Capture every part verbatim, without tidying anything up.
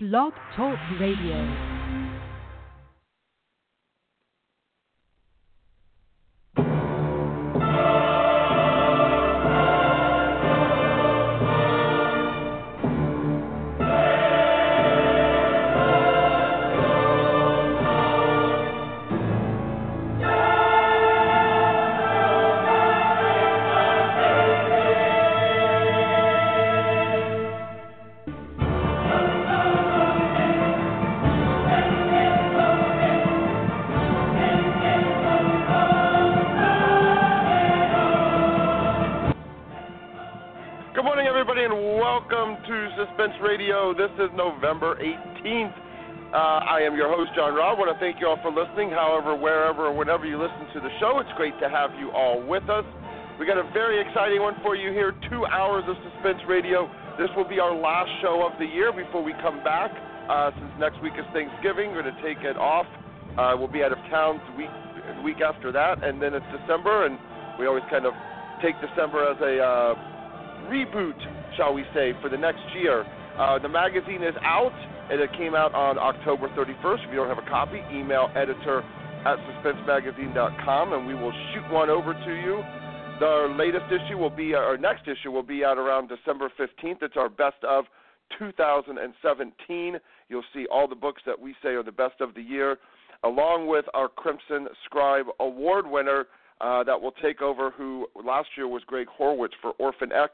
Blog Talk Radio. Radio. This is November eighteenth. Uh, I am your host, John Robb. I want to thank you all for listening. However, wherever or whenever you listen to the show, it's great to have you all with us. We got a very exciting one for you here, two hours of Suspense Radio. This will be our last show of the year before we come back. Uh, since next week is Thanksgiving, we're going to take it off. Uh, we'll be out of town the week, the week after that, and then it's December, and we always kind of take December as a uh, reboot, shall we say, for the next year. Uh, the magazine is out, and it came out on October thirty-first. If you don't have a copy, email editor at suspense magazine dot com, and we will shoot one over to you. The latest issue will be, our next issue will be out around December fifteenth. It's our best of two thousand seventeen. You'll see all the books that we say are the best of the year, along with our Crimson Scribe Award winner uh, that will take over, who last year was Greg Horwitz for Orphan X.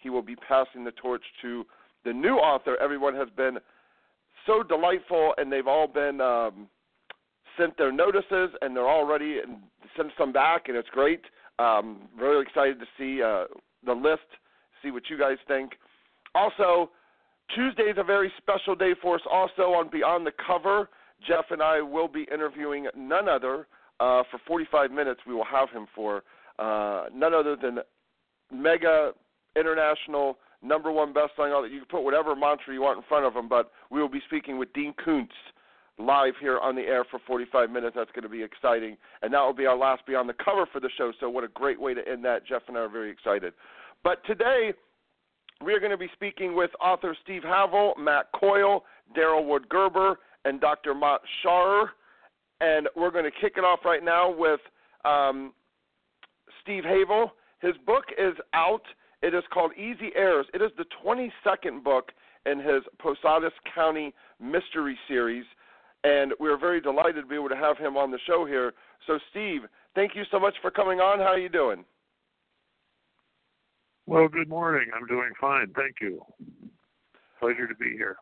He will be passing the torch to the new author. Everyone has been so delightful, and they've all been um, sent their notices, and they're all ready and sent some back, and it's great. Um, really excited to see uh, the list, see what you guys think. Also, Tuesday is a very special day for us. Also on Beyond the Cover, Jeff and I will be interviewing none other uh, for forty-five minutes. We will have him for uh, none other than mega international number one best-selling author. You can put whatever mantra you want in front of them, but we will be speaking with Dean Koontz live here on the air for forty-five minutes. That's going to be exciting, and that will be our last Beyond the Cover for the show, so what a great way to end that. Jeff and I are very excited. But today, we are going to be speaking with author Steve Havill, Matt Coyle, Daryl Wood Gerber, and Doctor Mott Scharer, and we're going to kick it off right now with um, Steve Havill. His book is out. It is called Easy Errors. It is the twenty-second book in his Posadas County mystery series, and we are very delighted to be able to have him on the show here. So, Steve, thank you so much for coming on. How are you doing? Well, good morning. I'm doing fine. Thank you. Pleasure to be here.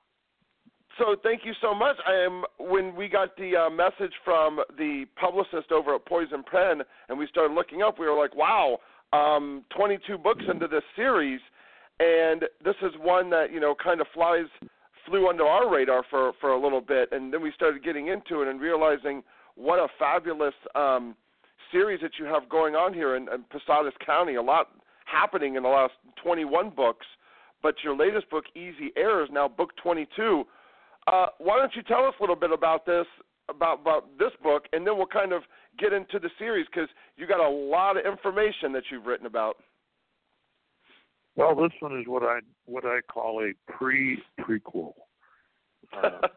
So thank you so much. I am, when we got the uh, message from the publicist over at Poison Pen and we started looking up, we were like, wow, Um, twenty-two books into this series, and this is one that, you know, kind of flies, flew under our radar for, for a little bit, and then we started getting into it and realizing what a fabulous um, series that you have going on here in, in Posadas County. A lot happening in the last twenty-one books, but your latest book, Easy Errors, now book twenty-two. Uh, why don't you tell us a little bit about this, about, about this book, and then we'll kind of get into the series, because you got a lot of information that you've written about. Well, this one is what I what I call a pre-prequel. Uh,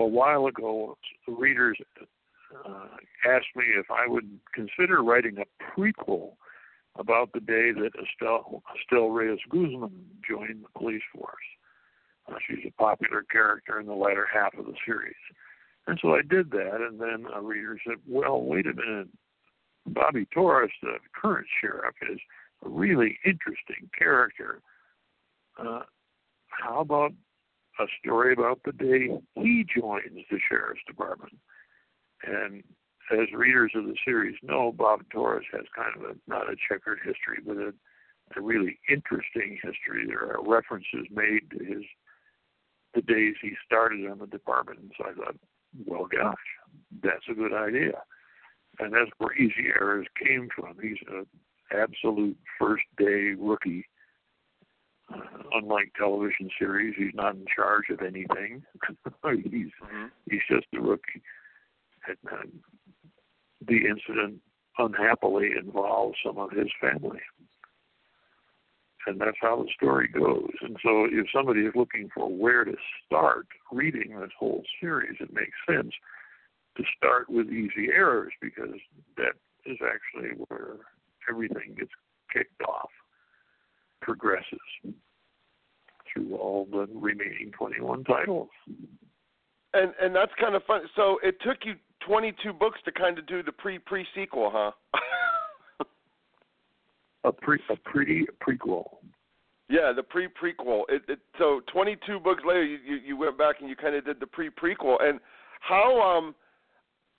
a while ago, readers uh, asked me if I would consider writing a prequel about the day that Estelle, Estelle Reyes-Guzman joined the police force. Uh, she's a popular character in the latter half of the series. And so I did that, and then a reader said, well, wait a minute, Bobby Torres, the current sheriff, is a really interesting character. Uh, how about a story about the day he joins the sheriff's department? And as readers of the series know, Bob Torres has kind of a, not a checkered history, but a, a really interesting history. There are references made to his the days he started on the department, and so I thought, well, gosh, that's a good idea. And that's where Easy Errors came from. He's an absolute first-day rookie. Uh, unlike television series, he's not in charge of anything. he's mm-hmm. he's just a rookie. And, um, the incident unhappily involves some of his family. and that's how the story goes. And so if somebody is looking for where to start reading this whole series, it makes sense to start with Easy Errors, because that is actually where everything gets kicked off, progresses through all the remaining twenty-one titles. And and that's kind of fun. So it took you twenty-two books to kind of do the pre-pre-sequel, huh? A pre a pre prequel. Yeah, the pre prequel. It, it so twenty-two books later, you, you, you went back and you kind of did the pre prequel. And how um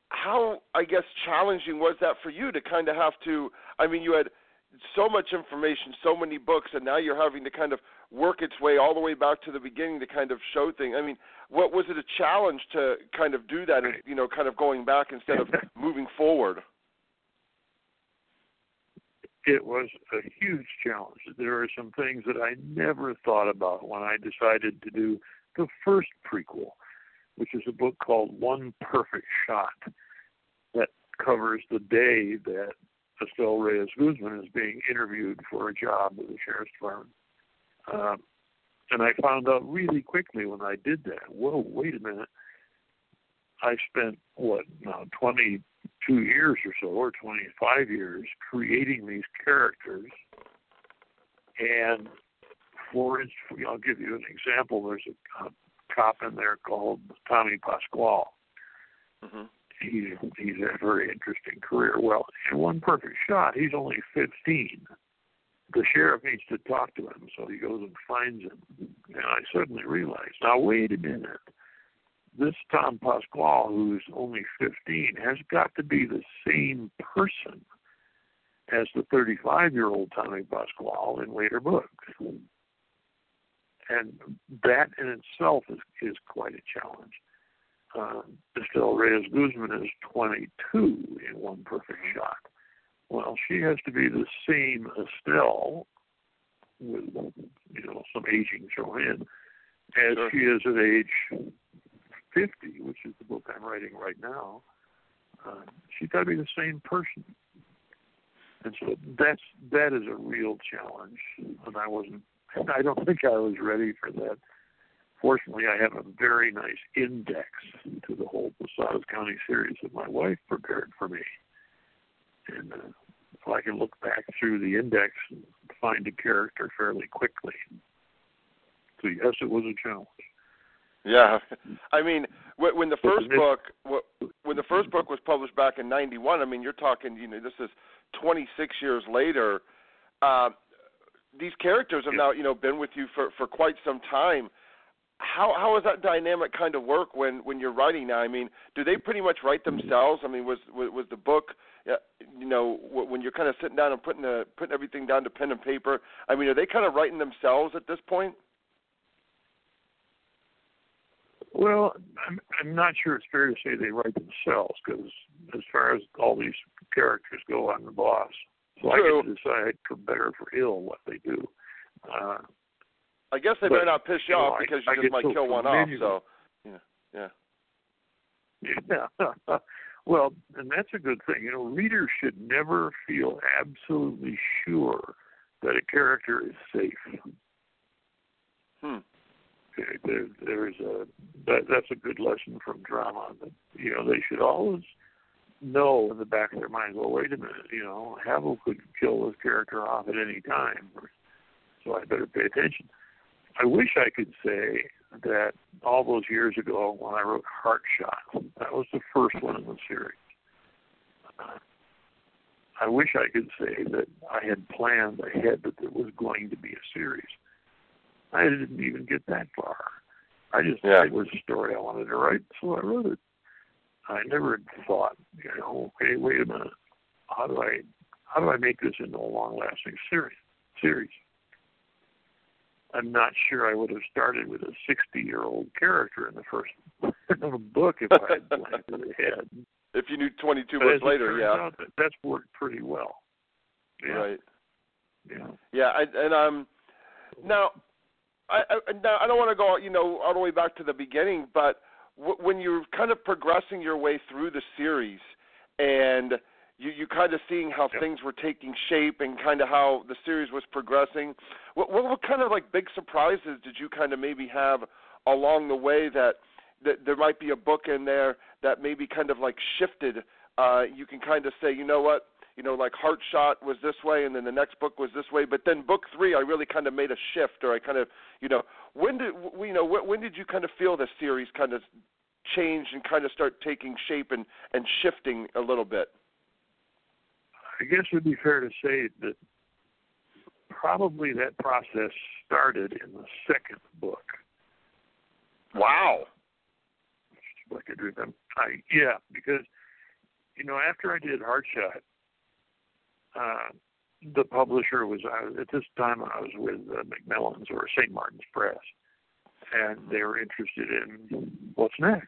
how I guess challenging was that for you to kind of have to? I mean, you had so much information, so many books, and now you're having to kind of work its way all the way back to the beginning to kind of show things. I mean, what was it a challenge to kind of do that? And, you know, kind of going back instead of moving forward. It was a huge challenge. There are some things that I never thought about when I decided to do the first prequel, which is a book called One Perfect Shot that covers the day that Estelle Reyes-Guzman is being interviewed for a job with the sheriff's department. Um, and I found out really quickly when I did that, whoa, wait a minute. I spent, what, now, twenty-two years or so, or twenty-five years, creating these characters. And, for instance, I'll give you an example. There's a cop in there called Tommy Pasquale. Mm-hmm. He's, he's had a very interesting career. Well, in One Perfect Shot, he's only fifteen. The sheriff needs to talk to him, so he goes and finds him. And I suddenly realized, now, wait a minute. This Tom Pasquale, who's only fifteen, has got to be the same person as the thirty-five-year-old Tommy Pasquale in later books. And that in itself is, is quite a challenge. Um, Estelle Reyes-Guzman is twenty-two in One Perfect Shot. Well, she has to be the same Estelle with, you know, some aging Jorianne as sure. she is at age fifty, which is the book I'm writing right now. Uh, she's got to be the same person, and so that's that is a real challenge. And I wasn't. I don't think I was ready for that. Fortunately, I have a very nice index to the whole Posadas County series that my wife prepared for me, and uh, so I can look back through the index and find a character fairly quickly. So yes, it was a challenge. Yeah, I mean, when the first book when the first book was published back in ninety-one, I mean, you're talking, you know, this is twenty-six years later. Uh, these characters have now, you know, been with you for, for quite some time. How how is that dynamic kind of work when, when you're writing now? I mean, do they pretty much write themselves? I mean, was was the book, you know, when you're kind of sitting down and putting the putting everything down to pen and paper? I mean, are they kind of writing themselves at this point? Well, I'm, I'm not sure it's fair to say they write themselves, because as far as all these characters go, I'm the boss. So True. I get to decide for better or for ill what they do. Uh, I guess they better not piss you, you off know, because I, you I just might so kill one off. So, yeah. Yeah. yeah. Well, and that's a good thing. You know, readers should never feel absolutely sure that a character is safe. Hmm. There, there's a that, that's a good lesson from drama. That, you know, they should always know in the back of their mind, well, wait a minute, you know, Havill could kill this character off at any time, so I better pay attention. I wish I could say that all those years ago when I wrote Heart Shock, that was the first one in the series. Uh, I wish I could say that I had planned ahead that there was going to be a series. I didn't even get that far. I just yeah. thought it was a story I wanted to write, so I wrote it. I never thought, you know, okay, wait a minute, how do I, how do I make this into a long-lasting series? Series. I'm not sure I would have started with a sixty-year-old character in the first book if I had planned it ahead. If you knew twenty-two but months later, yeah, out, that's worked pretty well. Yeah. Right. Yeah. Yeah, I, and um, now. I, I, now, I don't want to go, you know, all the way back to the beginning, but w- when you're kind of progressing your way through the series and you you kind of seeing how yep. things were taking shape and kind of how the series was progressing. What, what what kind of like big surprises did you kind of maybe have along the way that, that there might be a book in there that maybe kind of like shifted? Uh, you can kind of say, you know what, you know, like Heart Shot was this way, and then the next book was this way, but then book three, I really kind of made a shift, or I kind of, you know, when did you know when did you kind of feel the series kind of change and kind of start taking shape and, and shifting a little bit? I guess it would be fair to say that probably that process started in the second book. Wow. I could remember. I, yeah, because, you know, after I did Heart Shot, uh, the publisher was, I, at this time I was with uh, Macmillan's or Saint Martin's Press, and they were interested in what's next.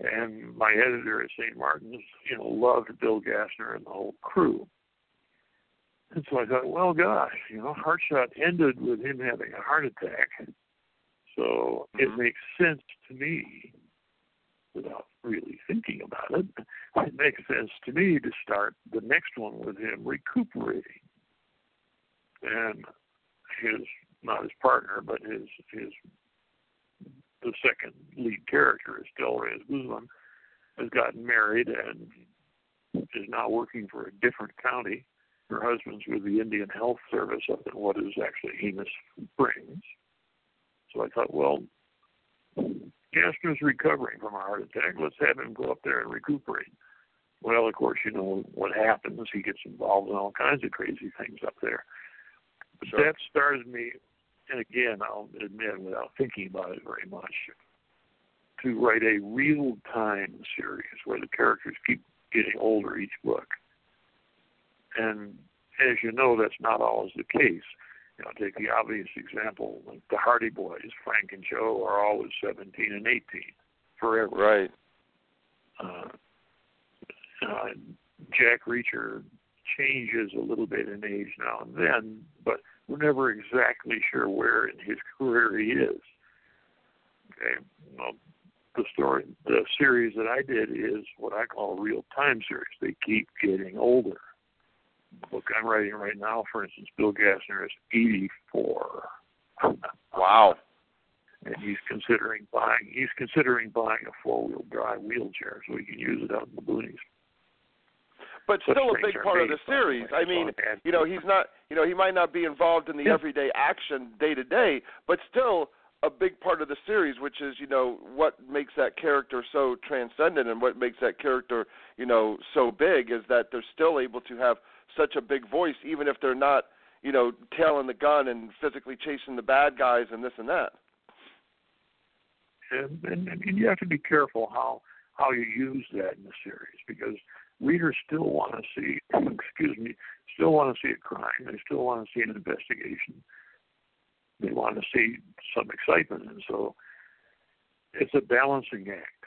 And my editor at Saint Martin's, you know, loved Bill Gastner and the whole crew. And so I thought, well, gosh, you know, Heart Shot ended with him having a heart attack. So it makes sense to me, without really thinking about it, it makes sense to me to start the next one with him recuperating. And his, not his partner, but his, his the second lead character, Estelle Reyes-Guzman, has gotten married and is now working for a different county. Her husband's with the Indian Health Service up in what is actually Hemis Springs. So I thought, well, Gastner's recovering from a heart attack. Let's have him go up there and recuperate. Well, of course, you know what happens. He gets involved in all kinds of crazy things up there. But sure. That started me, and again, I'll admit, without thinking about it very much, to write a real-time series where the characters keep getting older each book. And as you know, that's not always the case. You know, take the obvious example, like the Hardy Boys, Frank and Joe are always seventeen and eighteen, forever. Right. Uh, uh, Jack Reacher changes a little bit in age now and then, but we're never exactly sure where in his career he is. Okay, well, the story, the series that I did is what I call a real-time series. They keep getting older. The book I'm writing right now, for instance, Bill Gastner is eighty-four. Wow. And he's considering buying he's considering buying a four-wheel drive wheelchair so he can use it out in the boonies. But still a big part of the series. I mean, you know, he's not, you know, he might not be involved in the everyday action day to day, but still a big part of the series, which is, you know, what makes that character so transcendent and what makes that character, you know, so big is that they're still able to have such a big voice, even if they're not, you know, tailing the gun and physically chasing the bad guys and this and that. And, and, and you have to be careful how, how you use that in the series, because readers still want to see, excuse me, still want to see a crime. They still want to see an investigation. They want to see some excitement. And so it's a balancing act.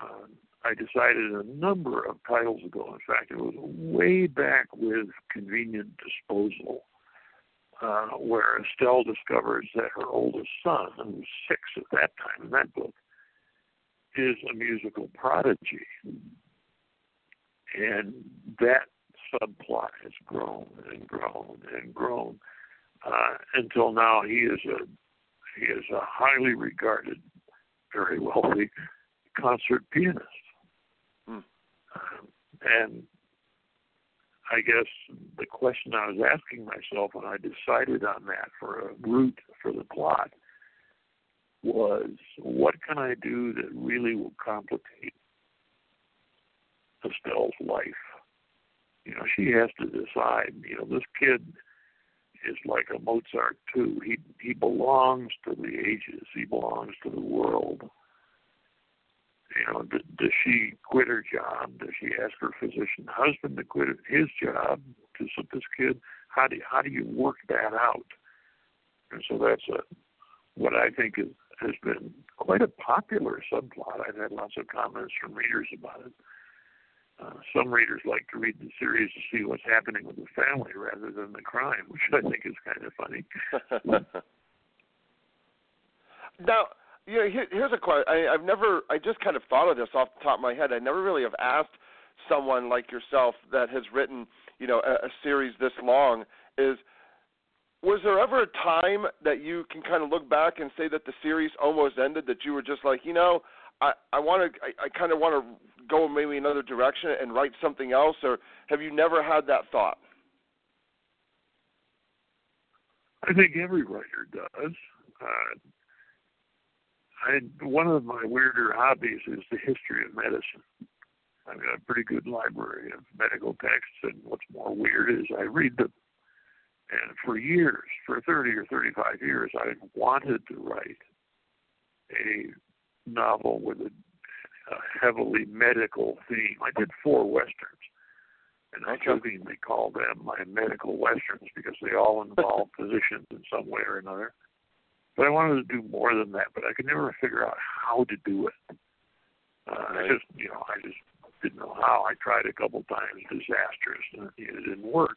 Uh, I decided a number of titles ago, in fact, it was way back with Convenient Disposal, uh, where Estelle discovers that her oldest son, who was six at that time in that book, is a musical prodigy. And that subplot has grown and grown and grown uh, until now he is a he is a highly regarded, very wealthy concert pianist. Hmm. Um, and I guess the question I was asking myself when I decided on that for a route for the plot was, what can I do that really will complicate Estelle's life? You know, she has to decide, you know, this kid is like a Mozart too. He he belongs to the ages. He belongs to the world. You know, d- does she quit her job? Does she ask her physician husband to quit his job to support this kid? How do you, how do you work that out? And so that's a, what I think is, has been quite a popular subplot. I've had lots of comments from readers about it. Uh, some readers like to read the series to see what's happening with the family rather than the crime, which I think is kind of funny. Now, you know, here, here's a question. I, I've never, I just kind of thought of this off the top of my head. I never really have asked someone like yourself that has written, you know, a, a series this long is, was there ever a time that you can kind of look back and say that the series almost ended, that you were just like, you know, I, I want to, I, I kind of want to go maybe another direction and write something else, or have you never had that thought? I think every writer does. Uh, I, one of my weirder hobbies is the history of medicine. I've got a pretty good library of medical texts, and what's more weird is I read them. And for years, for thirty or thirty-five years, I wanted to write a novel with a, a heavily medical theme. I did four westerns, and I jokingly call them my medical westerns because they all involve physicians in some way or another. But I wanted to do more than that, but I could never figure out how to do it. Uh, right. I just, you know, I just didn't know how. I tried a couple times, disastrous, and it didn't work.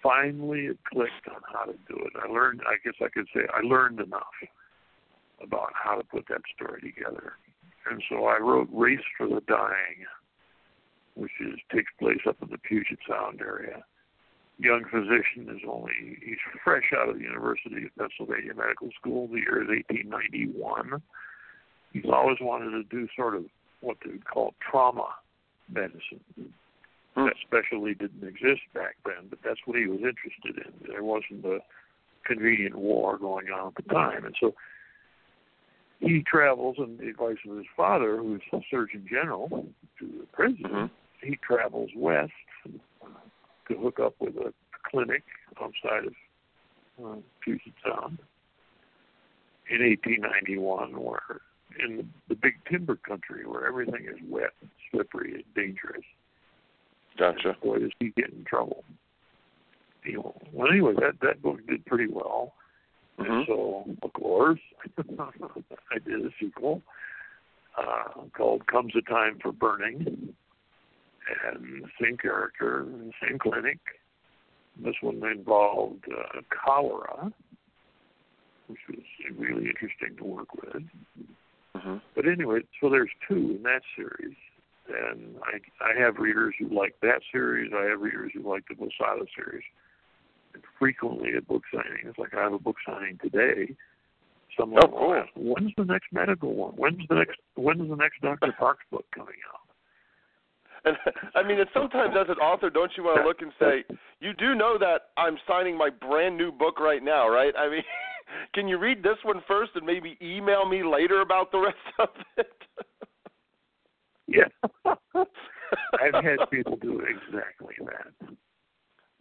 Finally, it clicked on how to do it. I learned, I guess I could say, I learned enough about how to put that story together. And so I wrote Race for the Dying, which is takes place up in the Puget Sound area. Young physician is only, he's fresh out of the University of Pennsylvania Medical School. The year is eighteen ninety-one. He's always wanted to do sort of what they would call trauma medicine. Hmm. That specialty didn't exist back then, but that's what he was interested in. There wasn't a convenient war going on at the time. And so he travels on the advice of his father, who's the Surgeon General, to the prison. Mm-hmm. He travels west to hook up with a clinic outside of uh, Puget Sound in eighteen ninety-one, where in the, the big timber country where everything is wet and slippery and dangerous. Gotcha. And boy, does he get in trouble. Well, anyway, that, that book did pretty well. Mm-hmm. And so, of course, I did a sequel uh, called Comes a Time for Burning. And same character, same clinic. This one involved uh, cholera, which was really interesting to work with. Mm-hmm. But anyway, so there's two in that series. And I, I have readers who like that series. I have readers who like the Posada series. And frequently at book signings, like I have a book signing today, someone oh, will ask, when's the next medical one? When's the next When's the next Doctor Parks book coming out? And I mean, it's sometimes as an author, don't you want to look and say, you do know that I'm signing my brand new book right now, right? I mean, can you read this one first and maybe email me later about the rest of it? Yeah. I've had people do exactly that.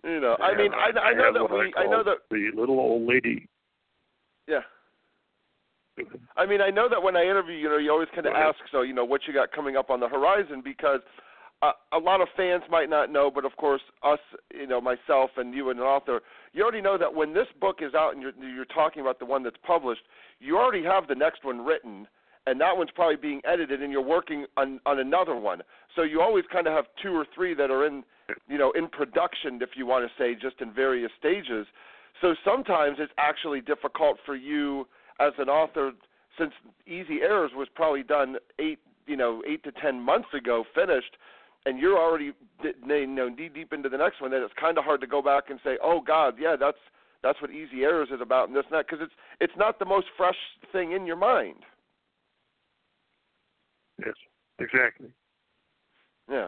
You know, I mean, I, I, I know that we, I, I know that the little old lady. Yeah. I mean, I know that when I interview, you know, you always kind of right. ask, so, you know, what you got coming up on the horizon, because uh, a lot of fans might not know, but of course, us, you know, myself and you and an author, you already know that when this book is out and you're, you're talking about the one that's published, you already have the next one written. And that one's probably being edited, and you're working on, on another one. So you always kind of have two or three that are in, you know, in production, if you want to say, just in various stages. So sometimes it's actually difficult for you as an author, since Easy Errors was probably done eight, you know, eight to ten months ago, finished, and you're already, you know, knee deep into the next one. Then it's kind of hard to go back and say, oh God, yeah, that's that's what Easy Errors is about, and this and that, because it's it's not the most fresh thing in your mind. Yes, exactly. Yeah.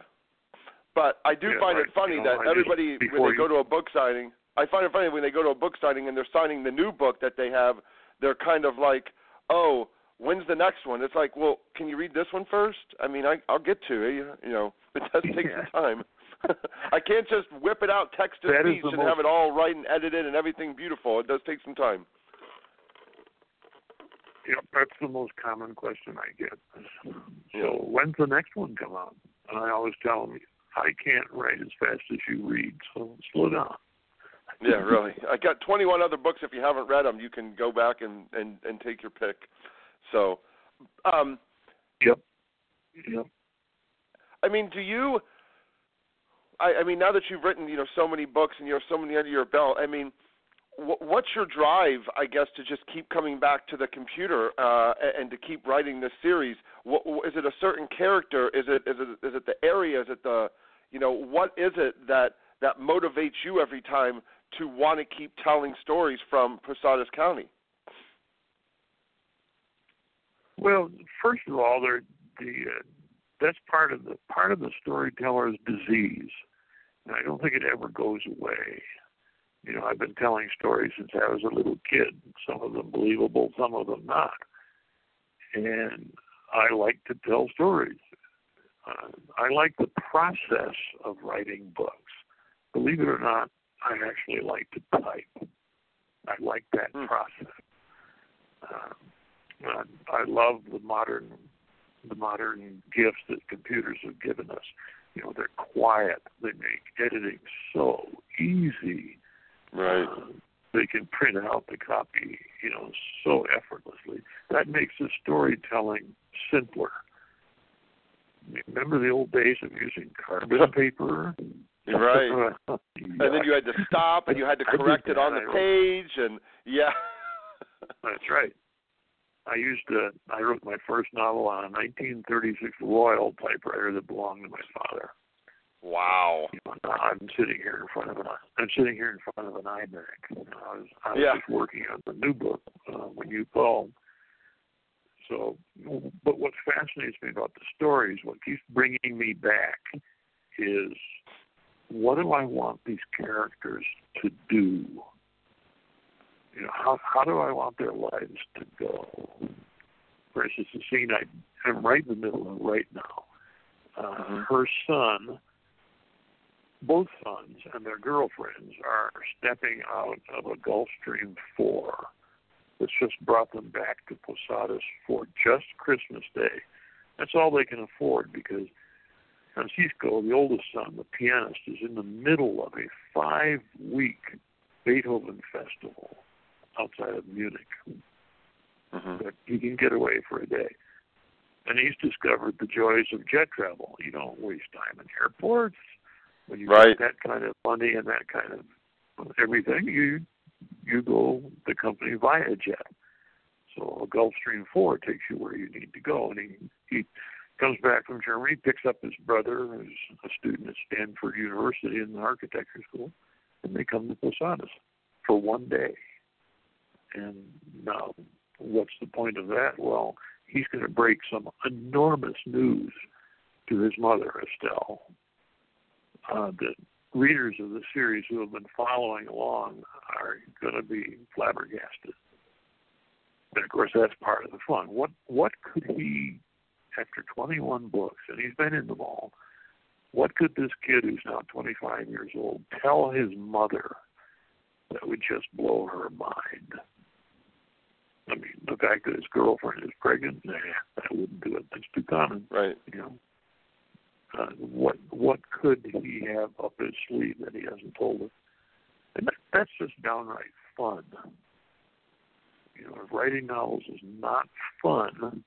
But I do yeah, find right. it funny you know, that I everybody, just, when they you... go to a book signing, I find it funny when they go to a book signing and they're signing the new book that they have, they're kind of like, oh, when's the next one? It's like, well, can you read this one first? I mean, I, I'll get to it. You know, it does take yeah. some time. I can't just whip it out, text to speech, and most... have it all right and edited and everything beautiful. It does take some time. Yeah, that's the most common question I get. So yeah. when's the next one come out? And I always tell them, I can't write as fast as you read, so slow down. Yeah, really. I got twenty-one other books. If you haven't read them, you can go back and, and, and take your pick. So, um, yep. Yep. I mean, do you? I, I mean, now that you've written, you know, so many books and you have so many under your belt, I mean, what's your drive, I guess, to just keep coming back to the computer uh, and to keep writing this series? What, is it a certain character? Is it is it is it the area? Is it the, you know, what is it that that motivates you every time to want to keep telling stories from Posadas County? Well, first of all, there the uh, that's part of the part of the storyteller's disease, and I don't think it ever goes away. You know, I've been telling stories since I was a little kid, some of them believable, some of them not. And I like to tell stories. Uh, I like the process of writing books. Believe it or not, I actually like to type. I like that hmm. process. Uh, I, I love the modern, the modern gifts that computers have given us. You know, they're quiet. They make editing so easy. Right. Uh, they can print out the copy, you know, so effortlessly. That makes the storytelling simpler. Remember the old days of using carbon paper? Right. yeah. And then you had to stop and you had to correct it on the page, and yeah. That's right. I used to, I wrote my first novel on a nineteen thirty-six Royal typewriter that belonged to my father. Wow! You know, I'm sitting here in front of an I'm sitting here in front of an iMac. You know, I was I was yeah. just working on the new book uh, when you called. So, but what fascinates me about the stories, what keeps bringing me back, is what do I want these characters to do? You know, how how do I want their lives to go? For instance, the scene I I'm right in the middle of right now. Uh, mm-hmm. Her son. Both sons and their girlfriends are stepping out of a Gulfstream four that's just brought them back to Posadas for just Christmas Day. That's all they can afford because Francisco, the oldest son, the pianist, is in the middle of a five-week Beethoven festival outside of Munich. Mm-hmm. But he can get away for a day. And he's discovered the joys of jet travel. You don't waste time in airports. When you right. get that kind of money and that kind of everything, you you go the company via jet. So a Gulfstream four takes you where you need to go. And he, he comes back from Germany, picks up his brother, who's a student at Stanford University in the architecture school, and they come to Posadas for one day. And now what's the point of that? Well, he's going to break some enormous news to his mother, Estelle. Uh, the readers of the series who have been following along are going to be flabbergasted. And, of course, that's part of the fun. What what could he, after twenty-one books, and he's been in them all, what could this kid who's now twenty-five years old tell his mother that would just blow her mind? I mean, the fact that his girlfriend is pregnant, nah, that wouldn't do it. That's too common. Right. You know? Uh, what what could he have up his sleeve that he hasn't told us? And that, that's just downright fun. You know, writing novels is not fun.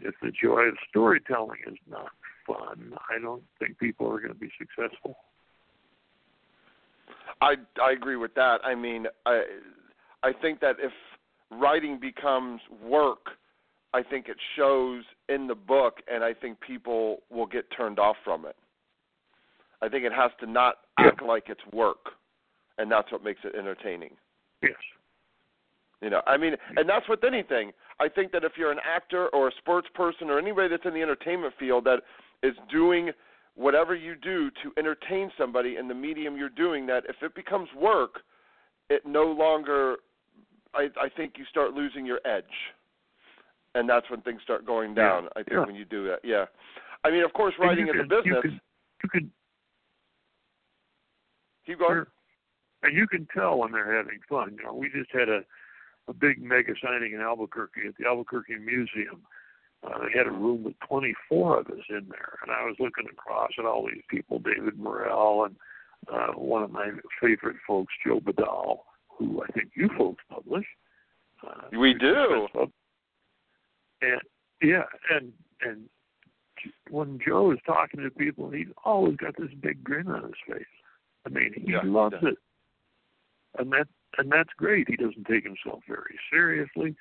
If the joy of storytelling is not fun, I don't think people are going to be successful. I I agree with that. I mean, I I think that if writing becomes work, I think it shows in the book, and I think people will get turned off from it. I think it has to not yeah. act like it's work, and that's what makes it entertaining. Yes. You know, I mean, and that's with anything. I think that if you're an actor or a sports person or anybody that's in the entertainment field that is doing whatever you do to entertain somebody in the medium you're doing that, if it becomes work, it no longer, I, I think you start losing your edge. And that's when things start going down, yeah, I think, yeah. when you do that. Yeah. I mean, of course, writing is a business. You can, you can, keep going. And you can tell when they're having fun. You know, we just had a, a big mega signing in Albuquerque at the Albuquerque Museum. Uh, they had a room with twenty-four of us in there. And I was looking across at all these people, David Morrell and uh, one of my favorite folks, Joe Badal, who I think you folks publish. Uh, we do. And yeah, and and when Joe is talking to people, he's always got this big grin on his face. I mean, he yeah, loves he it, and that and that's great. He doesn't take himself very seriously,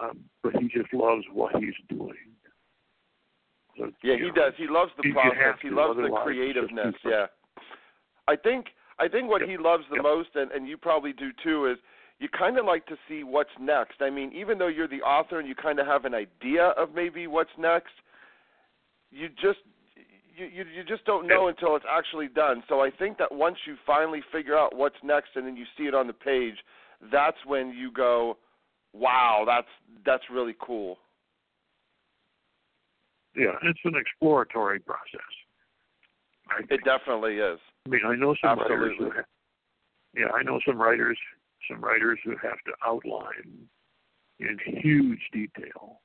um, but he just loves what he's doing. So, yeah, he know, does. He loves the process. He loves the creativeness. Yeah, I think I think what yep. he loves the yep. most, and, and you probably do too, is you kind of like to see what's next. I mean, even though you're the author and you kind of have an idea of maybe what's next, you just you, you, you just don't know until it's actually done. So I think that once you finally figure out what's next and then you see it on the page, that's when you go, wow, that's that's really cool. Yeah, it's an exploratory process. I it think. definitely is. I mean, I know some Absolutely. writers who have, yeah, I know some writers some writers who have to outline in huge detail.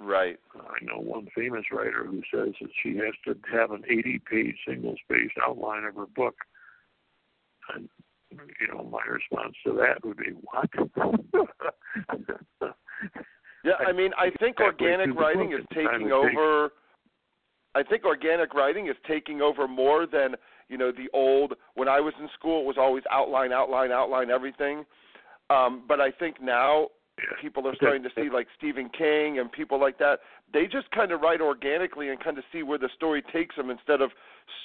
Right. I know one famous writer who says that she has to have an eighty-page single-spaced outline of her book. And, you know, my response to that would be, what? yeah, I mean, I think organic writing is taking over. I think organic writing is taking over more than, you know, the old, when I was in school, it was always outline, outline, outline, everything. Um, but I think now, people are starting to see, like Stephen King and people like that, they just kind of write organically and kind of see where the story takes them instead of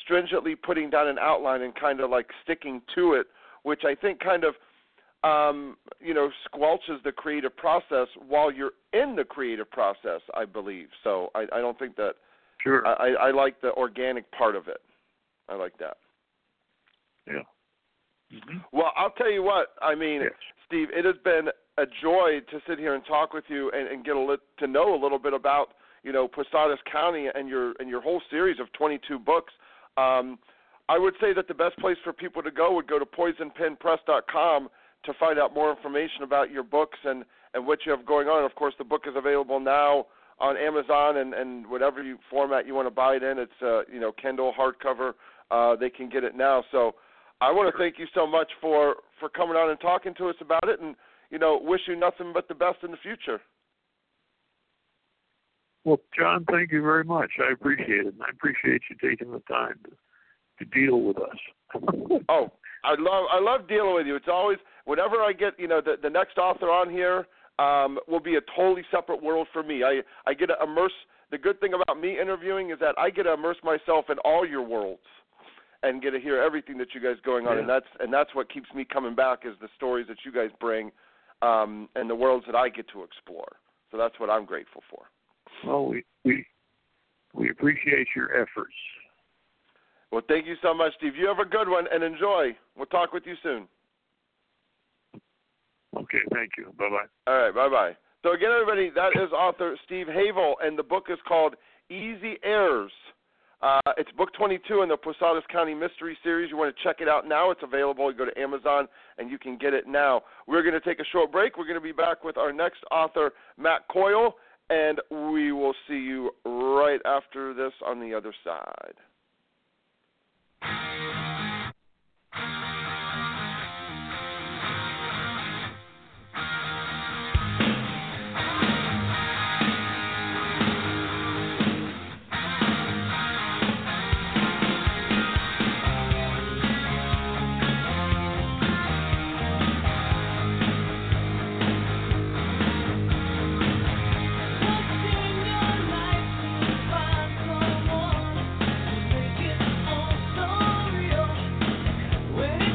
stringently putting down an outline and kind of like sticking to it, which I think kind of, um, you know, squelches the creative process while you're in the creative process, I believe. So I, I don't think that sure. – I, I like the organic part of it. I like that. Yeah. Mm-hmm. Well, I'll tell you what. I mean, yes. Steve, it has been – a joy to sit here and talk with you and, and get a lit, to know a little bit about, you know, Posadas County and your and your whole series of twenty-two books. Um, I would say that the best place for people to go would go to poison pen press dot com to find out more information about your books and, and what you have going on. Of course, the book is available now on Amazon and, and whatever you, format you want to buy it in. It's, uh, you know, Kindle, hardcover. Uh, they can get it now. So I want to thank you so much for, for coming on and talking to us about it, and you know, wish you nothing but the best in the future. Well, John, thank you very much. I appreciate it, and I appreciate you taking the time to, to deal with us. oh, I love I love dealing with you. It's always, whenever I get, you know, the, the next author on here um, will be a totally separate world for me. I, I get to immerse, the good thing about me interviewing is that I get to immerse myself in all your worlds and get to hear everything that you guys going on, yeah. and that's and that's what keeps me coming back is the stories that you guys bring. Um, and the worlds that I get to explore. So that's what I'm grateful for. Well, we, we we appreciate your efforts. Well, thank you so much, Steve. You have a good one and enjoy. We'll talk with you soon. Okay, thank you. Bye-bye. All right, bye-bye. So again, everybody, that is author Steve Havill, and the book is called Easy Errors. Uh, it's book twenty-two in the Posadas County Mystery Series. You want to check it out now. It's available. You go to Amazon, and you can get it now. We're going to take a short break. We're going to be back with our next author, Matt Coyle, and we will see you right after this on the other side. Where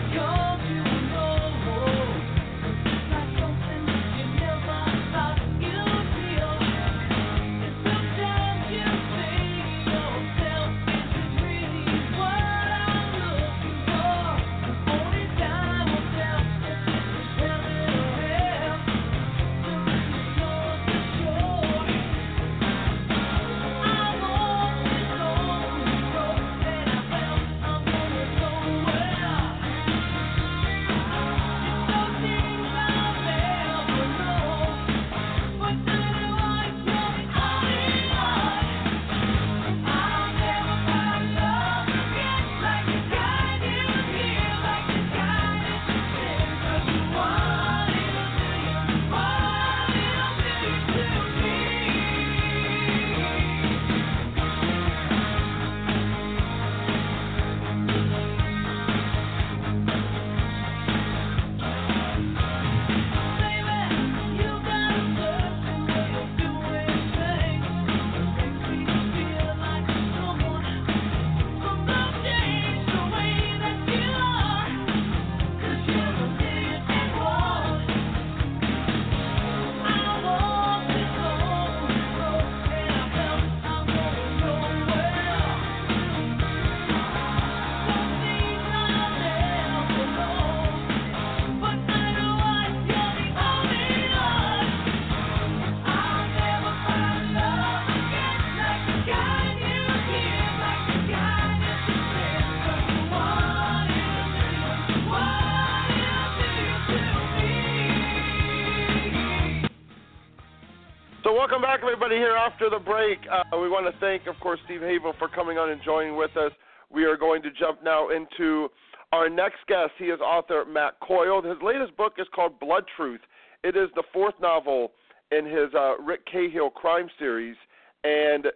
Welcome back, everybody, here after the break. Uh, we want to thank, of course, Steve Havill for coming on and joining with us. We are going to jump now into our next guest. He is author Matt Coyle. His latest book is called Blood Truth. It is the fourth novel in his uh, Rick Cahill crime series, and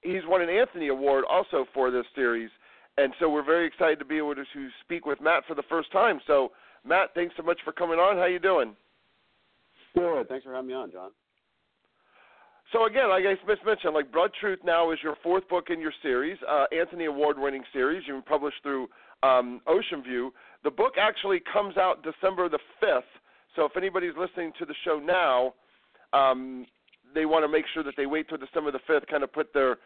he's won an Anthony Award also for this series. And so we're very excited to be able to speak with Matt for the first time. So, Matt, thanks so much for coming on. How are you doing? Good. Thanks for having me on, John. So, again, like I mentioned, like Blood Truth now is your fourth book in your series, uh, Anthony Award-winning series. You've been published through um, Ocean View. The book actually comes out December the fifth. So if anybody's listening to the show now, um, they want to make sure that they wait till December the fifth, kind of put their,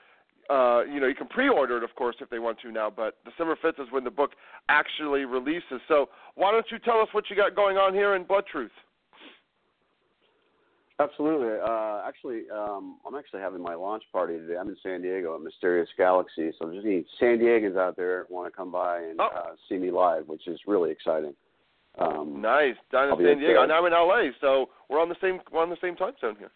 uh, you know, you can pre-order it, of course, if they want to now, but December fifth is when the book actually releases. So why don't you tell us what you got going on here in Blood Truth? Absolutely. Uh, actually, um, I'm actually having my launch party today. I'm in San Diego at Mysterious Galaxy, so just need San Diegans out there want to come by and oh. uh, see me live, which is really exciting. Um, nice. Down in San Diego. And I'm in L A, so we're on the same we're on the same time zone here.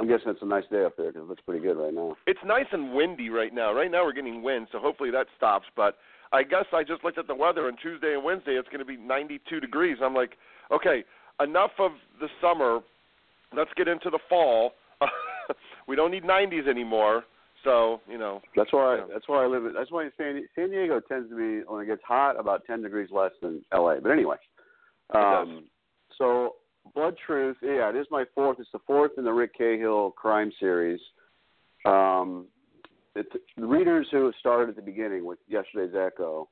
I'm guessing it's a nice day up there because it looks pretty good right now. It's nice and windy right now. Right now we're getting wind, so hopefully that stops. But I guess I just looked at the weather, and Tuesday and Wednesday it's going to be ninety-two degrees. I'm like, okay, enough of the summer. Let's get into the fall. We don't need nineties anymore. So, you know. That's why. You know. That's why I live. In, that's why San, San Diego tends to be, when it gets hot, about ten degrees less than L A. But anyway. Um, so, Blood Truth, yeah, it is my fourth. It's the fourth in the Rick Cahill crime series. Um, it, the readers who started at the beginning with Yesterday's Echo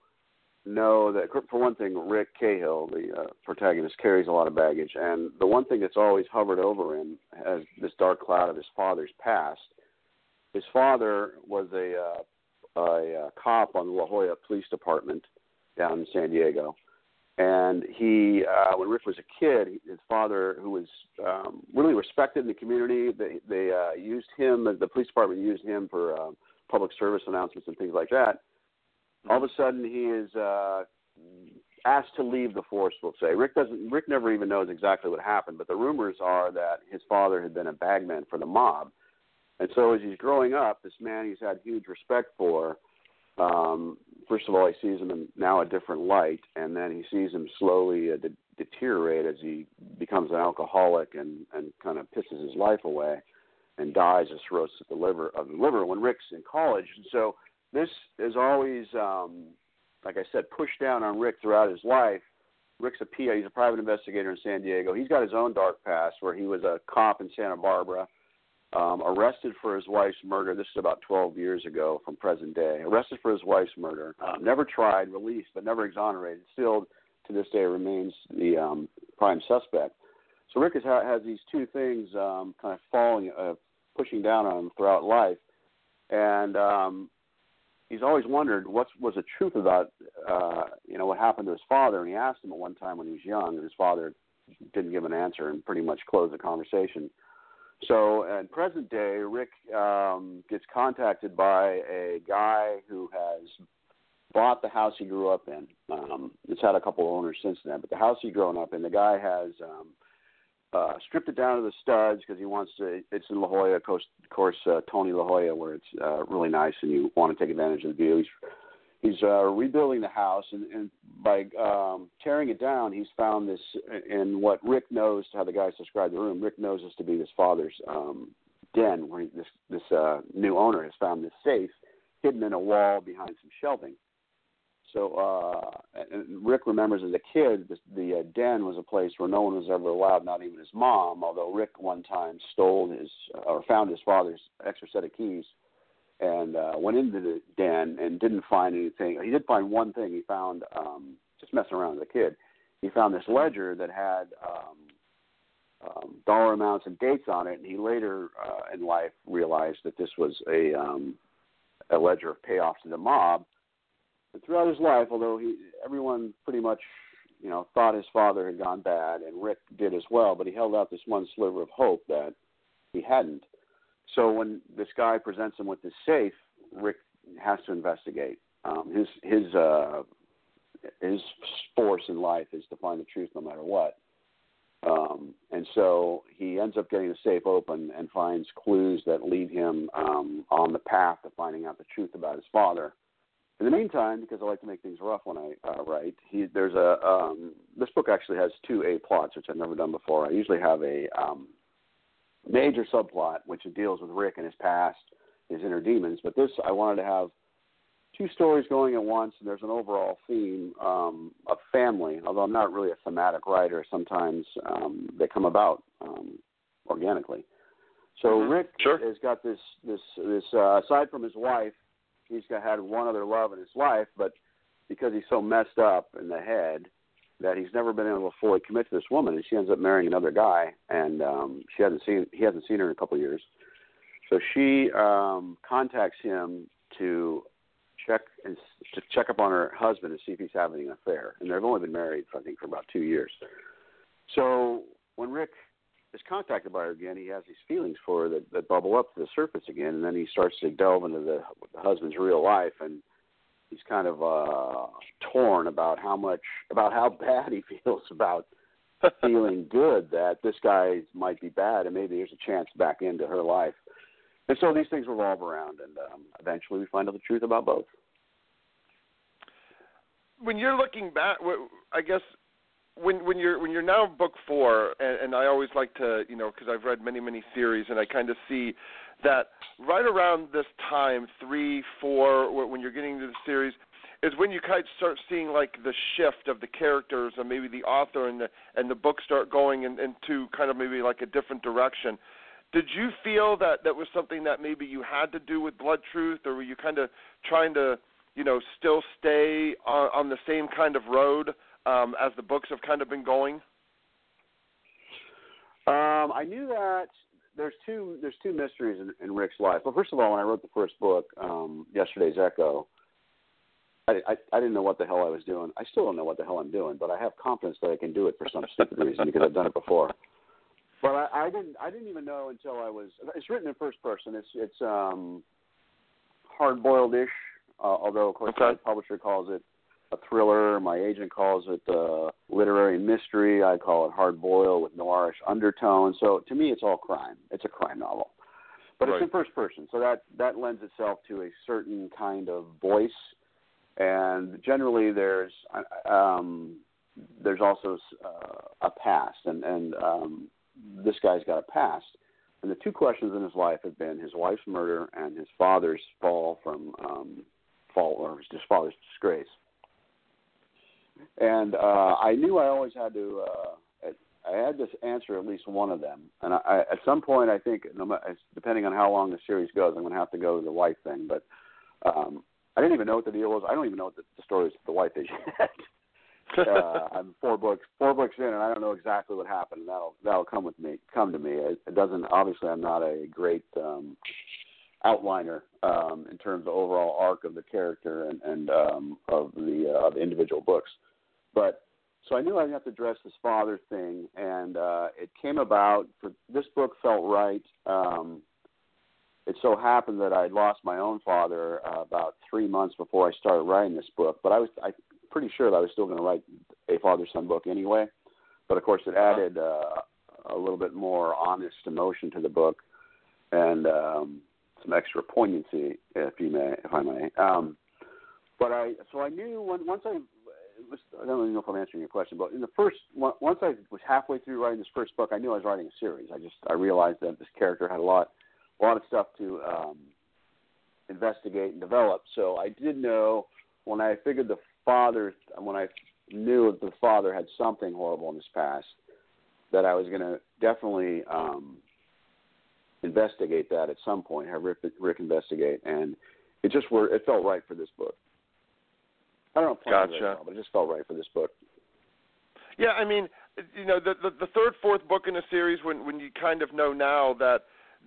know that, for one thing, Rick Cahill, the uh, protagonist, carries a lot of baggage. And the one thing that's always hovered over him as this dark cloud of his father's past. His father was a, uh, a, a cop on the La Jolla Police Department down in San Diego. And he, uh, when Rick was a kid, his father, who was um, really respected in the community, they, they uh, used him, the police department used him for uh, public service announcements and things like that. All of a sudden, he is uh, asked to leave the force, we'll say. Rick doesn't. Rick never even knows exactly what happened, but the rumors are that his father had been a bagman for the mob. And so as he's growing up, this man he's had huge respect for, um, first of all, he sees him in now a different light, and then he sees him slowly uh, de- deteriorate as he becomes an alcoholic and, and kind of pisses his life away and dies of cirrhosis of the liver, of the liver when Rick's in college. And so this is always, um, like I said, pushed down on Rick throughout his life. Rick's a P A. He's a private investigator in San Diego. He's got his own dark past where he was a cop in Santa Barbara. Um, arrested for his wife's murder. This is about twelve years ago from present day. Arrested for his wife's murder. Um, never tried, released, but never exonerated. Still, to this day, remains the um, prime suspect. So Rick is, has these two things um, kind of falling, uh, pushing down on him throughout life. And um, he's always wondered what was the truth about, uh, you know, what happened to his father. And he asked him at one time when he was young, and his father didn't give an answer and pretty much closed the conversation. So in present day, Rick um, gets contacted by a guy who has bought the house he grew up in. Um, it's had a couple of owners since then, but the house he grew up in, the guy has um, uh, stripped it down to the studs because he wants to. It's in La Jolla, of course, of course uh, Tony La Jolla, where it's uh, really nice and you want to take advantage of the view. He's, he's uh, rebuilding the house, and, and by um, tearing it down, he's found this, and what Rick knows, how the guys described the room, Rick knows this to be his father's um, den, where he, this, this uh, new owner has found this safe hidden in a wall behind some shelving. So uh, and Rick remembers as a kid, this, the uh, den was a place where no one was ever allowed, not even his mom, although Rick one time stole his, or found his father's extra set of keys, and uh, went into the den and didn't find anything. He did find one thing. He found, um, just messing around with a kid, he found this ledger that had um, um, dollar amounts and dates on it, and he later uh, in life realized that this was a, um, a ledger of payoffs to the mob. And throughout his life, although he, everyone pretty much you know, thought his father had gone bad, and Rick did as well, but he held out this one sliver of hope that he hadn't. So when this guy presents him with this safe, Rick has to investigate. Um, his his uh, his force in life is to find the truth no matter what. Um, and so he ends up getting the safe open and finds clues that lead him um, on the path to finding out the truth about his father. In the meantime, because I like to make things rough when I uh, write, he, there's a um, this book actually has two A plots, which I've never done before. I usually have a um, major subplot, which deals with Rick and his past, his inner demons. But this, I wanted to have two stories going at once, and there's an overall theme um, of family, although I'm not really a thematic writer. Sometimes um, they come about um, organically. So mm-hmm. Rick sure. has got this, this, this uh, aside from his wife, he's got, had one other love in his life, but because he's so messed up in the head that he's never been able to fully commit to this woman, and she ends up marrying another guy, and um, she hasn't seen he hasn't seen her in a couple of years. So she um, contacts him to check and to check up on her husband and see if he's having an affair. And they've only been married, I think, for about two years. So when Rick is contacted by her again, he has these feelings for her that, that bubble up to the surface again, and then he starts to delve into the, the husband's real life, and he's kind of uh, torn about how much, about how bad he feels about feeling good that this guy might be bad, and maybe there's a chance back into her life. And so these things revolve around, and um, eventually we find out the truth about both. When you're looking back, I guess. When when you're when you're now book four, and, and I always like to, you know, because I've read many, many theories, and I kind of see that right around this time, three, four, when you're getting into the series, is when you kind of start seeing, like, the shift of the characters and maybe the author and the, and the book start going in, into kind of maybe like a different direction. Did you feel that that was something that maybe you had to do with Blood Truth, or were you kind of trying to, you know, still stay on, on the same kind of road Um, as the books have kind of been going? Um, I knew that there's two there's two mysteries in, in Rick's life. Well, first of all, when I wrote the first book, um, Yesterday's Echo, I, I, I didn't know what the hell I was doing. I still don't know what the hell I'm doing, but I have confidence that I can do it for some stupid reason because I've done it before. But I, I didn't I didn't even know until I was. It's written in first person. It's it's um, hard boiled ish, uh, although of course okay. my publisher calls it a thriller. My agent calls it uh, literary mystery. I call it hard boil with noirish undertone. So to me, it's all crime. It's a crime novel, but right. it's in first person. So that, that lends itself to a certain kind of voice. And generally there's, um, there's also uh, a past, and, and um, this guy's got a past. And the two questions in his life have been his wife's murder and his father's fall from um, fall or his father's disgrace. And uh, I knew I always had to, uh, I had to answer at least one of them. And I, I, at some point, I think, depending on how long the series goes, I'm going to have to go to the wife thing. But um, I didn't even know what the deal was. I don't even know what the, the story is with the wife is yet. uh, I'm four books, four books in, and I don't know exactly what happened. And that'll that'll come with me, come to me. It, it doesn't. Obviously, I'm not a great um, outliner um, in terms of overall arc of the character and, and um, of the uh, of the individual books. But so I knew I'd have to address this father thing, and uh, it came about. For, this book felt right. Um, it so happened that I lost my own father uh, about three months before I started writing this book. But I was I pretty sure that I was still going to write a father-son book anyway. But of course, it added uh, a little bit more honest emotion to the book, and um, some extra poignancy, if you may, if I may. Um, but I so I knew when, once I. I don't even know if I'm answering your question, but in the first, once I was halfway through writing this first book, I knew I was writing a series. I just, I realized that this character had a lot, a lot of stuff to um, investigate and develop. So I did know when I figured the father, when I knew that the father had something horrible in his past, that I was going to definitely um, investigate that at some point, have Rick, Rick investigate. And it just were, it felt right for this book. I don't know. Gotcha. Right now, but it just felt right for this book. Yeah, I mean, you know, the, the the third, fourth book in a series, when when you kind of know now that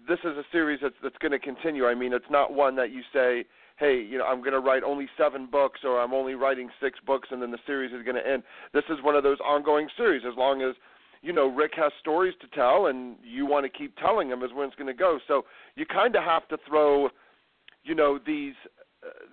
this is a series that's that's going to continue. I mean, it's not one that you say, hey, you know, I'm going to write only seven books, or I'm only writing six books, and then the series is going to end. This is one of those ongoing series. As long as you know Rick has stories to tell, and you want to keep telling them, is when it's going to go. So you kind of have to throw, you know, these.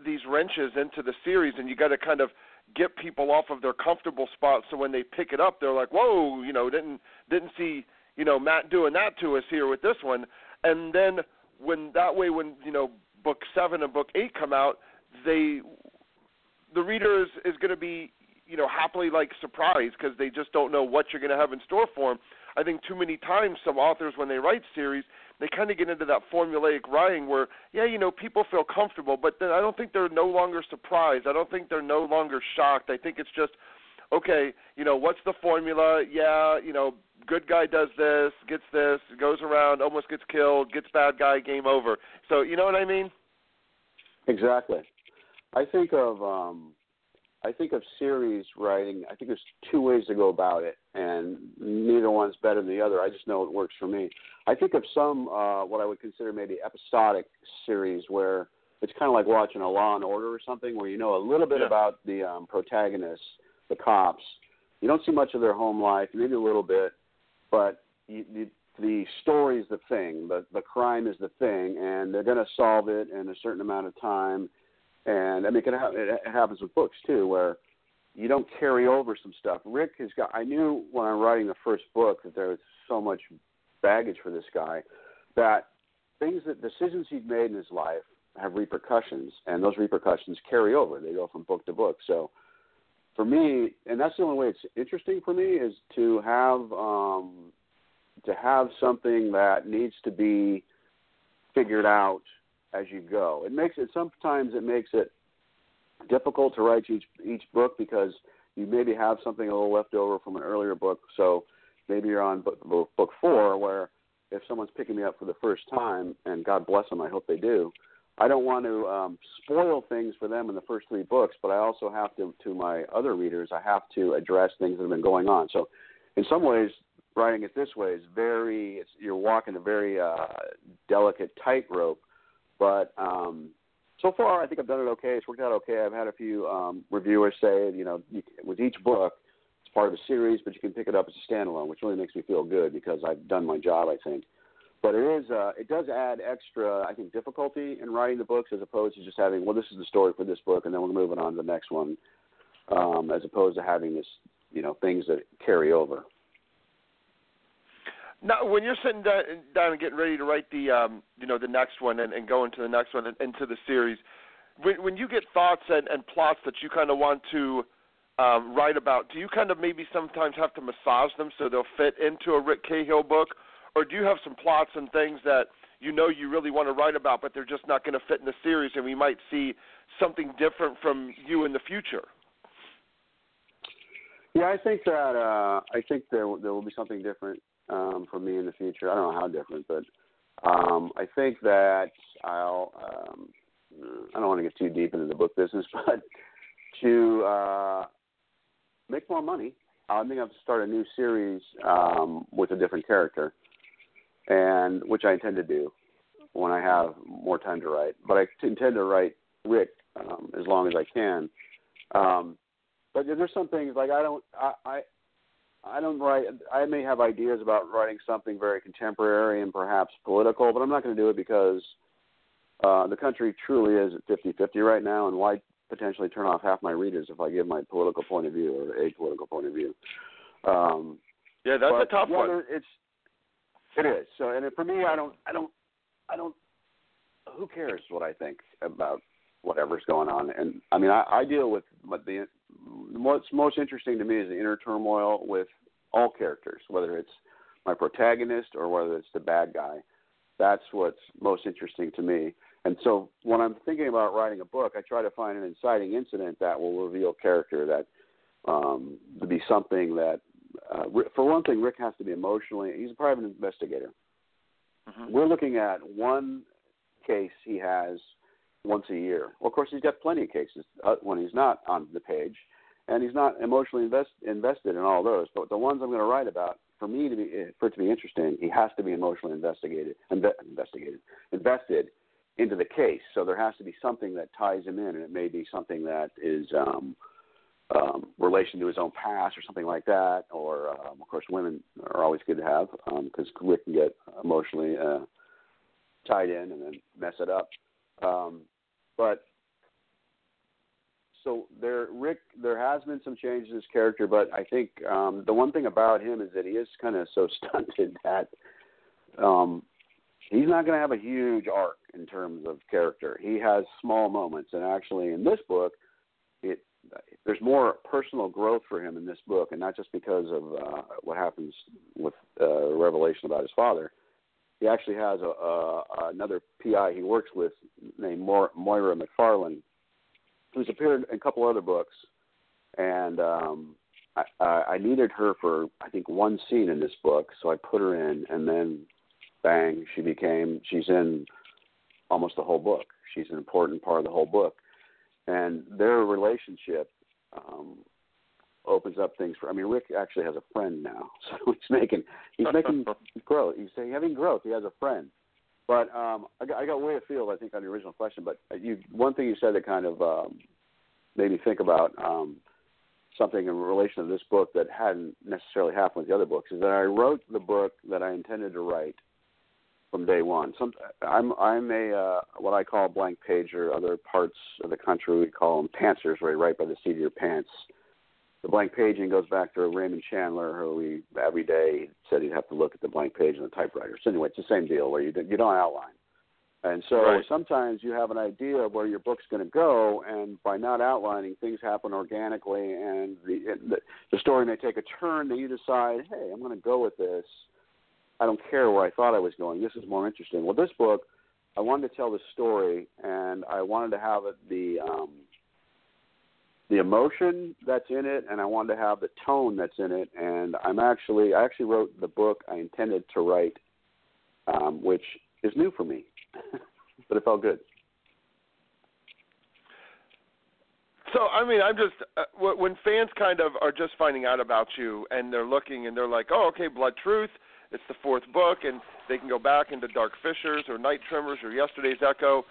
these wrenches into the series, and you got to kind of get people off of their comfortable spots, so when they pick it up, they're like, whoa, you know, didn't didn't see, you know, Matt doing that to us here with this one. And then when that way, when, you know, book seven and book eight come out, they the reader is, is going to be, you know, happily, like, surprised, because they just don't know what you're going to have in store for them. I think too many times some authors, when they write series, they kind of get into that formulaic writing where, yeah, you know, people feel comfortable, but then I don't think they're no longer surprised. I don't think they're no longer shocked. I think it's just, okay, you know, what's the formula? Yeah, you know, good guy does this, gets this, goes around, almost gets killed, gets bad guy, game over. So, you know what I mean? Exactly. I think of um, I think of series writing. I think there's two ways to go about it, and neither one's better than the other. I just know it works for me. I think of some uh, what I would consider maybe episodic series, where it's kind of like watching a Law and Order or something, where you know a little bit yeah. about the um, protagonists, the cops. You don't see much of their home life, maybe a little bit, but you, you, the story's the thing. The, the crime is the thing, and they're going to solve it in a certain amount of time. And I mean, it, can ha- it happens with books too, where you don't carry over some stuff. Rick has got, I knew when I'm writing the first book that there was so much baggage for this guy, that things that decisions he'd made in his life have repercussions, and those repercussions carry over. They go from book to book. So for me, and that's the only way it's interesting for me, is to have, um, to have something that needs to be figured out as you go. It makes it, sometimes it makes it difficult to write each each book, because you maybe have something a little left over from an earlier book. So maybe you're on book, book four, where if someone's picking me up for the first time, and God bless them, I hope they do, I don't want to um, spoil things for them in the first three books, but I also have to, to my other readers, I have to address things that have been going on. So in some ways, writing it this way is very, it's, you're walking a very uh, delicate tightrope. But um, so far, I think I've done it okay. It's worked out okay. I've had a few um, reviewers say, you know, you, with each book, it's part of a series, but you can pick it up as a standalone, which really makes me feel good, because I've done my job, I think. But it is, uh, it does add extra, I think, difficulty in writing the books, as opposed to just having, well, this is the story for this book, and then we're moving on to the next one, um, as opposed to having this, you know, things that carry over. Now, when you're sitting down and getting ready to write the, um, you know, the next one and, and go into the next one and into the series, when, when you get thoughts and, and plots that you kind of want to um, write about, do you kind of maybe sometimes have to massage them so they'll fit into a Rick Cahill book, or do you have some plots and things that you know you really want to write about, but they're just not going to fit in the series, and we might see something different from you in the future? Yeah, I think that uh, I think there there will be something different. Um, for me in the future. I don't know how different, but um, I think that I'll, um, I don't want to get too deep into the book business, but to uh, make more money, I think I'll start a new series um, with a different character, and which I intend to do when I have more time to write. But I intend to write Rick um, as long as I can. Um, but there's some things, like I don't, I, I I don't write. I may have ideas about writing something very contemporary and perhaps political, but I'm not going to do it, because uh, the country truly is at fifty-fifty right now, and why potentially turn off half my readers if I give my political point of view or a political point of view? Um, yeah, that's a tough yeah, one. It's it is. So, and for me, I don't, I don't, I don't. Who cares what I think about whatever's going on? And I mean, I, I deal with the. What's most interesting to me is the inner turmoil with all characters, whether it's my protagonist or whether it's the bad guy. That's what's most interesting to me. And so when I'm thinking about writing a book, I try to find an inciting incident that will reveal character, that um, to be something that, uh, for one thing, Rick has to be emotionally, he's a private investigator. Mm-hmm. We're looking at one case he has once a year. Well, of course, he's got plenty of cases uh, when he's not on the page, and he's not emotionally invest, invested in all those. But the ones I'm going to write about, for me to be, for it to be interesting, he has to be emotionally investigated, inve, investigated, invested into the case. So there has to be something that ties him in, and it may be something that is um, um, relation to his own past or something like that. Or, um, of course, women are always good to have, because um, we can get emotionally uh, tied in and then mess it up. Um, But so there, Rick, there has been some changes in his character, but I think um, the one thing about him is that he is kind of so stunted that um, he's not going to have a huge arc in terms of character. He has small moments, and actually in this book, it there's more personal growth for him in this book, and not just because of uh, what happens with uh, revelation about his father. He actually has a, a, another P I he works with named Moira McFarland, who's appeared in a couple other books, and um, I, I needed her for, I think, one scene in this book, so I put her in, and then, bang, she became, she's in almost the whole book. She's an important part of the whole book, and their relationship um, opens up things for, I mean, Rick actually has a friend now, so he's making, he's making growth, he's having growth, he has a friend. But um, I, got, I got way afield, I think, on the original question. But you, one thing you said that kind of um, made me think about um, something in relation to this book that hadn't necessarily happened with the other books is that I wrote the book that I intended to write from day one. Some, I'm, I'm a uh, what I call blank page, or other parts of the country we call them pantsers, where you write by the seat of your pants. The blank paging goes back to Raymond Chandler, who we, every day said he'd have to look at the blank page in the typewriter. So anyway, it's the same deal where you you don't outline. And so right. sometimes you have an idea of where your book's going to go, and by not outlining, things happen organically, and the, the, the story may take a turn that you decide, hey, I'm going to go with this. I don't care where I thought I was going. This is more interesting. Well, this book, I wanted to tell the story, and I wanted to have it the um, – the emotion that's in it, and I wanted to have the tone that's in it. And I'm actually, I actually wrote the book I intended to write, um, which is new for me, but it felt good. So, I mean, I'm just, uh, when fans kind of are just finding out about you and they're looking and they're like, oh, okay, Blood Truth, it's the fourth book, and they can go back into Dark Fishers or Night Tremors or Yesterday's Echo.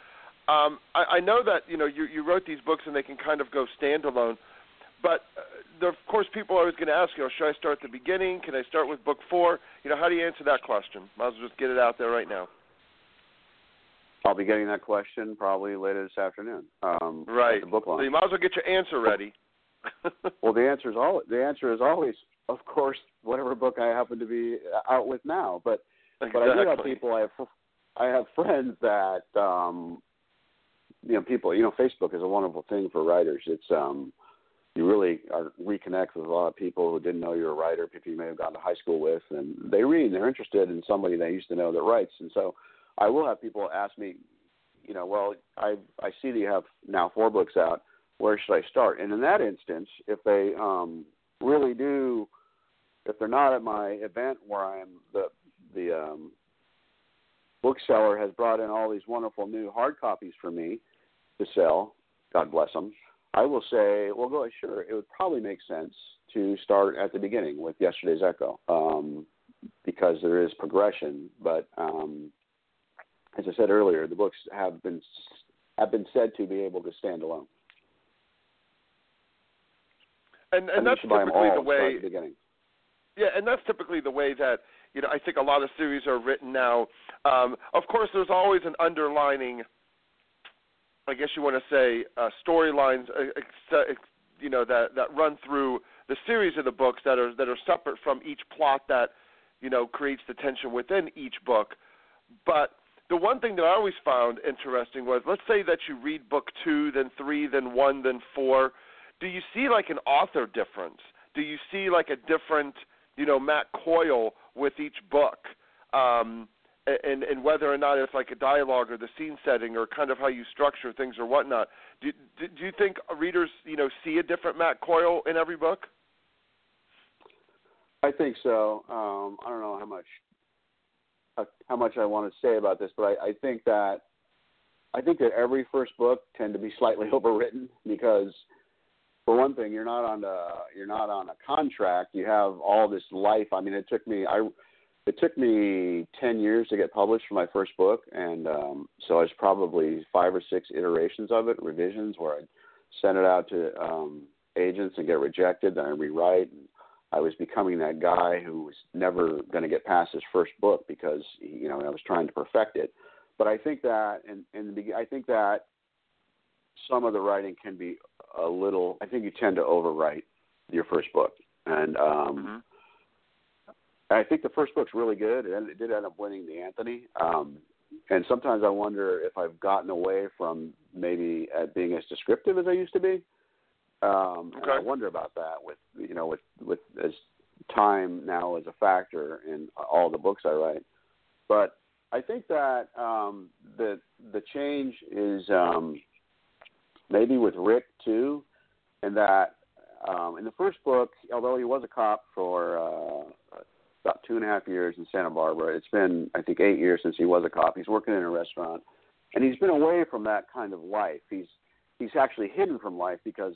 Um, I, I know that, you know, you, you wrote these books and they can kind of go standalone, but uh, there, of course, people are always going to ask, you know, should I start at the beginning? Can I start with book four? You know, how do you answer that question? Might as well just get it out there right now. I'll be getting that question probably later this afternoon. Um, right. The book launch. So you might as well get your answer ready. Well, the answer is all. The answer is always, of course, whatever book I happen to be out with now. But exactly. But I do have people. I have I have friends that. Um, You know, people, you know, Facebook is a wonderful thing for writers. It's, um, you really are, reconnect with a lot of people who didn't know you were a writer, people you may have gone to high school with, and they read and they're interested in somebody they used to know that writes. And so I will have people ask me, you know, well, I I see that you have now four books out. Where should I start? And in that instance, if they um, really do, if they're not at my event where I am the, the um, bookseller has brought in all these wonderful new hard copies for me, to sell, God bless them, I will say, well, go ahead, sure, it would probably make sense to start at the beginning with Yesterday's Echo, um, because there is progression. But um, as I said earlier, the books have been have been said to be able to stand alone. And, and, and that's typically the way. The yeah, and that's typically the way that, you know, I think a lot of series are written now. Um, of course, there's always an underlining, I guess you want to say, uh, storylines, uh, you know, that, that run through the series of the books that are that are separate from each plot that, you know, creates the tension within each book. But the one thing that I always found interesting was, let's say that you read book two, then three, then one, then four. Do you see like an author difference? Do you see like a different, you know, Matt Coyle with each book? Um And, and whether or not it's like a dialogue or the scene setting or kind of how you structure things or whatnot, do, do, do you think readers, you know, see a different Matt Coyle in every book? I think so. Um, I don't know how much uh, how much I want to say about this, but I, I think that I think that every first book tend to be slightly overwritten because, for one thing, you're not on a you're not on a contract. You have all this life. I mean, it took me I. It took me ten years to get published for my first book, and um, so it's probably five or six iterations of it, revisions where I'd send it out to um, agents and get rejected, then I rewrite. And I was becoming that guy who was never going to get past his first book because, you know, I was trying to perfect it. But I think that, and, and the, I think that some of the writing can be a little, I think you tend to overwrite your first book. And um, mm-hmm. I think the first book's really good, and it did end up winning the Anthony. Um, and sometimes I wonder if I've gotten away from maybe uh, being as descriptive as I used to be. Um, okay. And I wonder about that with, you know, with, with as time now is a factor in all the books I write. But I think that um, the the change is um, maybe with Rick too, and that um, in the first book, although he was a cop for uh, about two and a half years in Santa Barbara, it's been, I think, eight years since he was a cop. He's working in a restaurant, and he's been away from that kind of life. He's he's actually hidden from life because,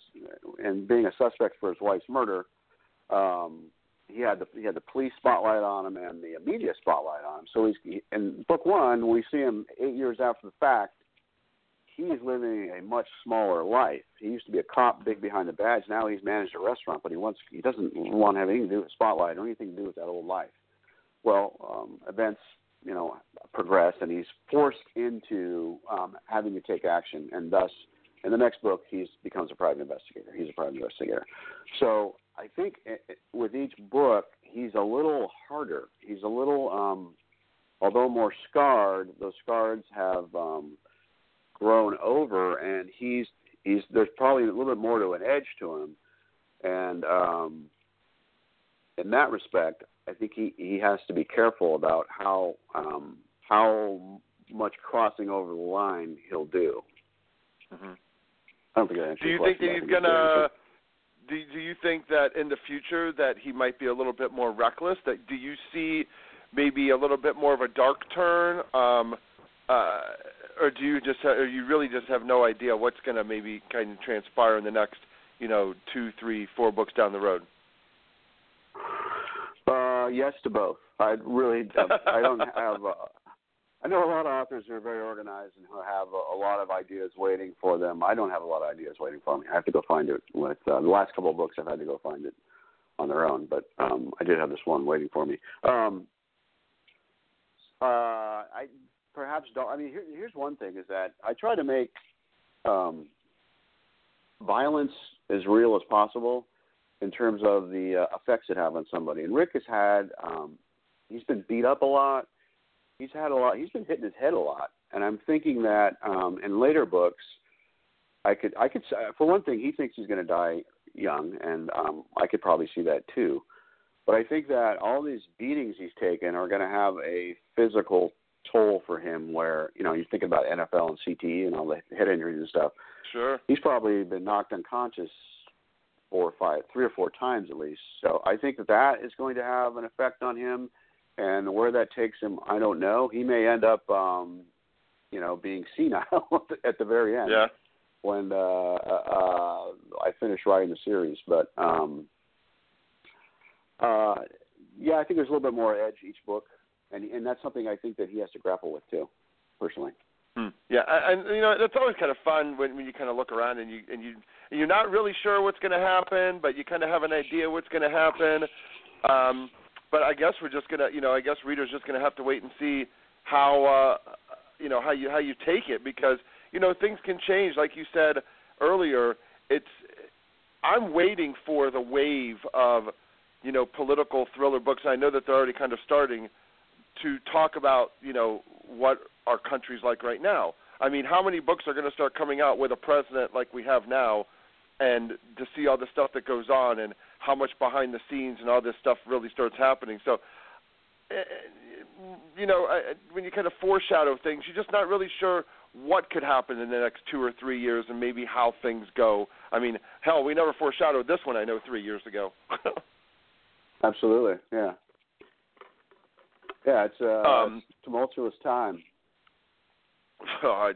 and being a suspect for his wife's murder, um, he had the he had the police spotlight on him and the media spotlight on him. So he's in book one, we see him eight years after the fact. He's living a much smaller life. He used to be a cop, big behind the badge. Now he's managed a restaurant, but he wants he doesn't want to have anything to do with spotlight or anything to do with that old life. Well, um, events you know progress, and he's forced into um, having to take action, and thus. In the next book, he becomes a private investigator. He's a private investigator. So I think with each book, he's a little harder. He's a little, um, although more scarred, those scars have um, grown over, and he's he's there's probably a little bit more to an edge to him. And um, in that respect, I think he, he has to be careful about how um, how much crossing over the line he'll do. Mm-hmm. I don't think I do you think that he's gonna? Do Do you think that in the future that he might be a little bit more reckless? That do you see maybe a little bit more of a dark turn, um, uh, or do you just or you really just have no idea what's gonna maybe kind of transpire in the next, you know, two, three, four books down the road? Uh, yes to both. I really I don't have. Uh, I know a lot of authors who are very organized and who have a, a lot of ideas waiting for them. I don't have a lot of ideas waiting for me. I have to go find it. With uh, the last couple of books, I've had to go find it on their own, but um, I did have this one waiting for me. Um, uh, I perhaps don't. I mean, here, here's one thing is that I try to make um, violence as real as possible in terms of the uh, effects it have on somebody. And Rick has had, um, he's been beat up a lot. He's had a lot. He's been hitting his head a lot, and I'm thinking that um, in later books, I could, I could, for one thing, he thinks he's going to die young, and um, I could probably see that too. But I think that all these beatings he's taken are going to have a physical toll for him. Where you know, you think about N F L and C T E and all the head injuries and stuff. Sure. He's probably been knocked unconscious four or five, three or four times at least. So I think that that is going to have an effect on him. And where that takes him, I don't know. He may end up, um, you know, being senile at the very end. Yeah. When uh, uh, I finish writing the series, but um, uh, yeah, I think there's a little bit more edge each book, and and that's something I think that he has to grapple with too, personally. Hmm. Yeah, and you know, that's always kind of fun when, when you kind of look around and you and you and you're not really sure what's going to happen, but you kind of have an idea what's going to happen. Um, But I guess we're just gonna, you know, I guess readers just gonna have to wait and see how, uh, you know, how you how you take it because you know things can change. Like you said earlier, it's I'm waiting for the wave of, you know, political thriller books. I know that they're already kind of starting to talk about, you know, what our country's like right now. I mean, how many books are gonna start coming out with a president like we have now? And to see all the stuff that goes on and how much behind the scenes and all this stuff really starts happening. So, you know, when you kind of foreshadow things, you're just not really sure what could happen in the next two or three years and maybe how things go. I mean, hell, we never foreshadowed this one, I know, three years ago. Absolutely, yeah. Yeah, it's a um, tumultuous time. Oh, I,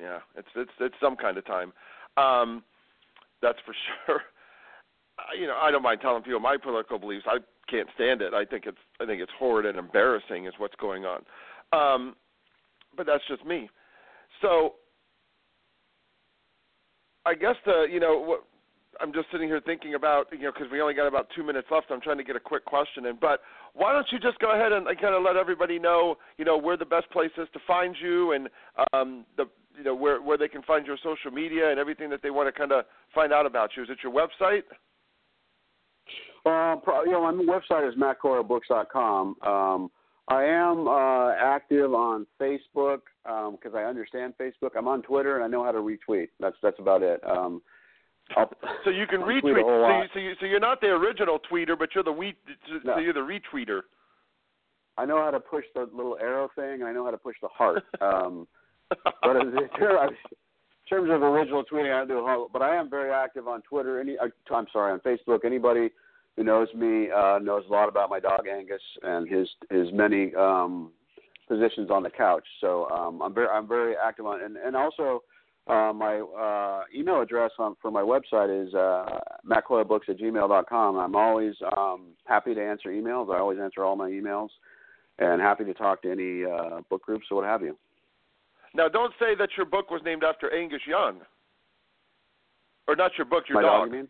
yeah, it's, it's, it's some kind of time. Um That's for sure. You know, I don't mind telling people my political beliefs. I can't stand it. I think it's I think it's horrid and embarrassing is what's going on. Um, but that's just me. So I guess the you know what, I'm just sitting here thinking about you know because we only got about two minutes left. I'm trying to get a quick question in. But why don't you just go ahead and kind of let everybody know you know where the best place is to find you and um, the you know, where, where they can find your social media and everything that they want to kind of find out about you? Is it your website? Uh, pro, you know, my website is matt coyle books dot com. Um, I am uh, active on Facebook because um, I understand Facebook. I'm on Twitter, and I know how to retweet. That's that's about it. Um, so you can retweet. retweet so, you, so, you, so you're not the original tweeter, but you're the we, no. so you're the retweeter. I know how to push the little arrow thing, and I know how to push the heart. Um, but in terms of original tweeting, I don't do a whole, but I am very active on Twitter. Any, I'm sorry, on Facebook. Anybody who knows me uh, knows a lot about my dog Angus and his his many um, positions on the couch. So um, I'm very I'm very active on, and and also uh, my uh, email address on, for my website is uh, matt coyle books at gmail dot com. I'm always um, happy to answer emails. I always answer all my emails. And happy to talk to any uh, book groups or what have you. Now, don't say that your book was named after Angus Young. Or not your book, your my dog. dog you mean?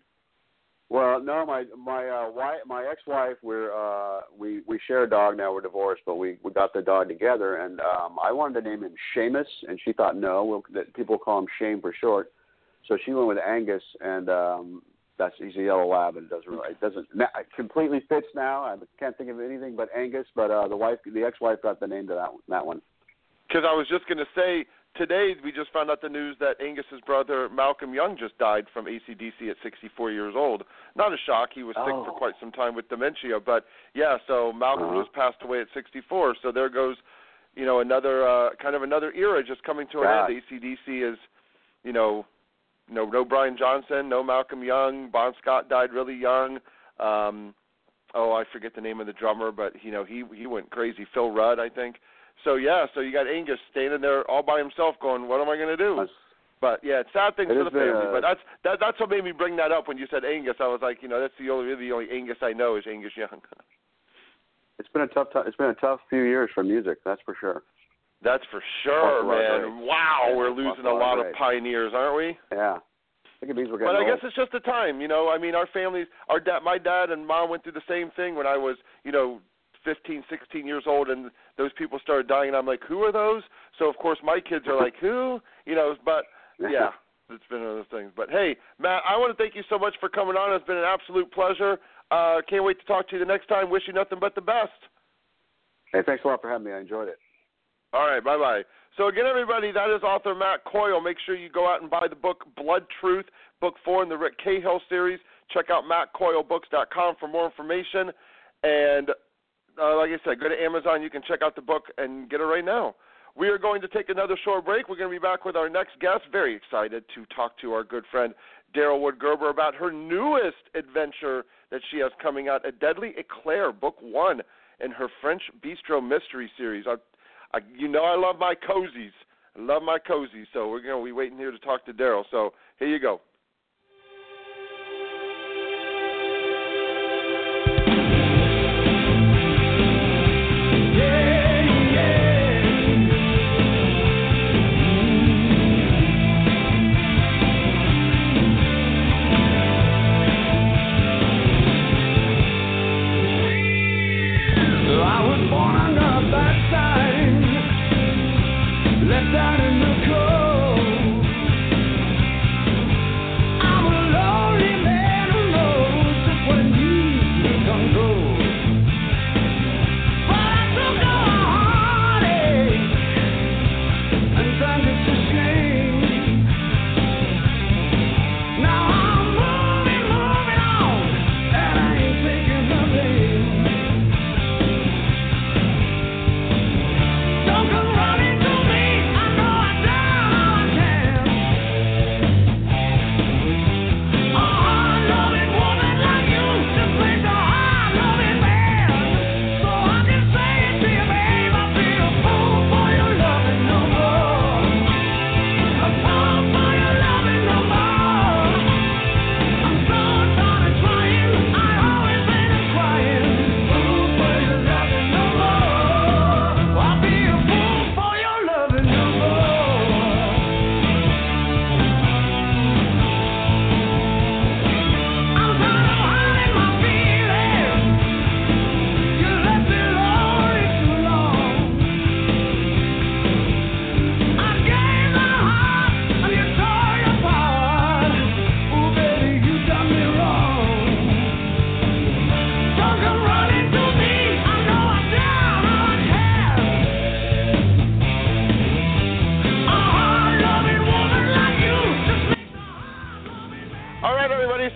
Well, no, my my uh, wife, my ex-wife, we're uh, we we share a dog now. We're divorced, but we, we got the dog together, and um, I wanted to name him Seamus, and she thought no, we'll, that people call him Shane for short. So she went with Angus, and um, that's he's a yellow lab, and it doesn't really, it doesn't it completely fits now. I can't think of anything but Angus, but uh, the wife, the ex-wife, got the name to that that one. Because I was just going to say today we just found out the news that Angus's brother Malcolm Young just died from A C D C at sixty-four years old. Not a shock; he was sick oh. for quite some time with dementia. But yeah, so Malcolm uh-huh. just passed away at sixty-four. So there goes, you know, another uh, kind of another era just coming to God. an end. A C D C is, you know. No, no Brian Johnson, no Malcolm Young. Bon Scott died really young. Um, oh, I forget the name of the drummer, but you know he he went crazy. Phil Rudd, I think. So yeah, so you got Angus standing there all by himself, going, "What am I going to do?" That's, but yeah, it's sad things it for the family. A, but that's that, that's what made me bring that up when you said Angus. I was like, you know, that's the only really the only Angus I know is Angus Young. It's been a tough time. It's been a tough few years for music, that's for sure. That's for sure, man. Great. Wow, yeah, we're losing a lot great. of pioneers, aren't we? Yeah. I think it means we're getting But I old. guess it's just the time, you know. I mean, our families, our da- my dad and mom went through the same thing when I was, you know, fifteen, sixteen years old, and those people started dying, and I'm like, who are those? So, of course, my kids are like, who? You know, but, yeah, it's been one of those things. But, hey, Matt, I want to thank you so much for coming on. It's been an absolute pleasure. Uh, can't wait to talk to you the next time. Wish you nothing but the best. Hey, thanks a lot for having me. I enjoyed it. All right, bye-bye. So, again, everybody, that is author Matt Coyle. Make sure you go out and buy the book Blood Truth, book four in the Rick Cahill series. Check out matt coyle books dot com for more information. And, uh, like I said, go to Amazon. You can check out the book and get it right now. We are going to take another short break. We're going to be back with our next guest. Very excited to talk to our good friend Daryl Wood Gerber about her newest adventure that she has coming out, A Deadly Eclair, book one in her French Bistro Mystery series. I've I, you know I love my cozies. I love my cozies. So we're going to be waiting here to talk to Daryl. So here you go. Out in the cold,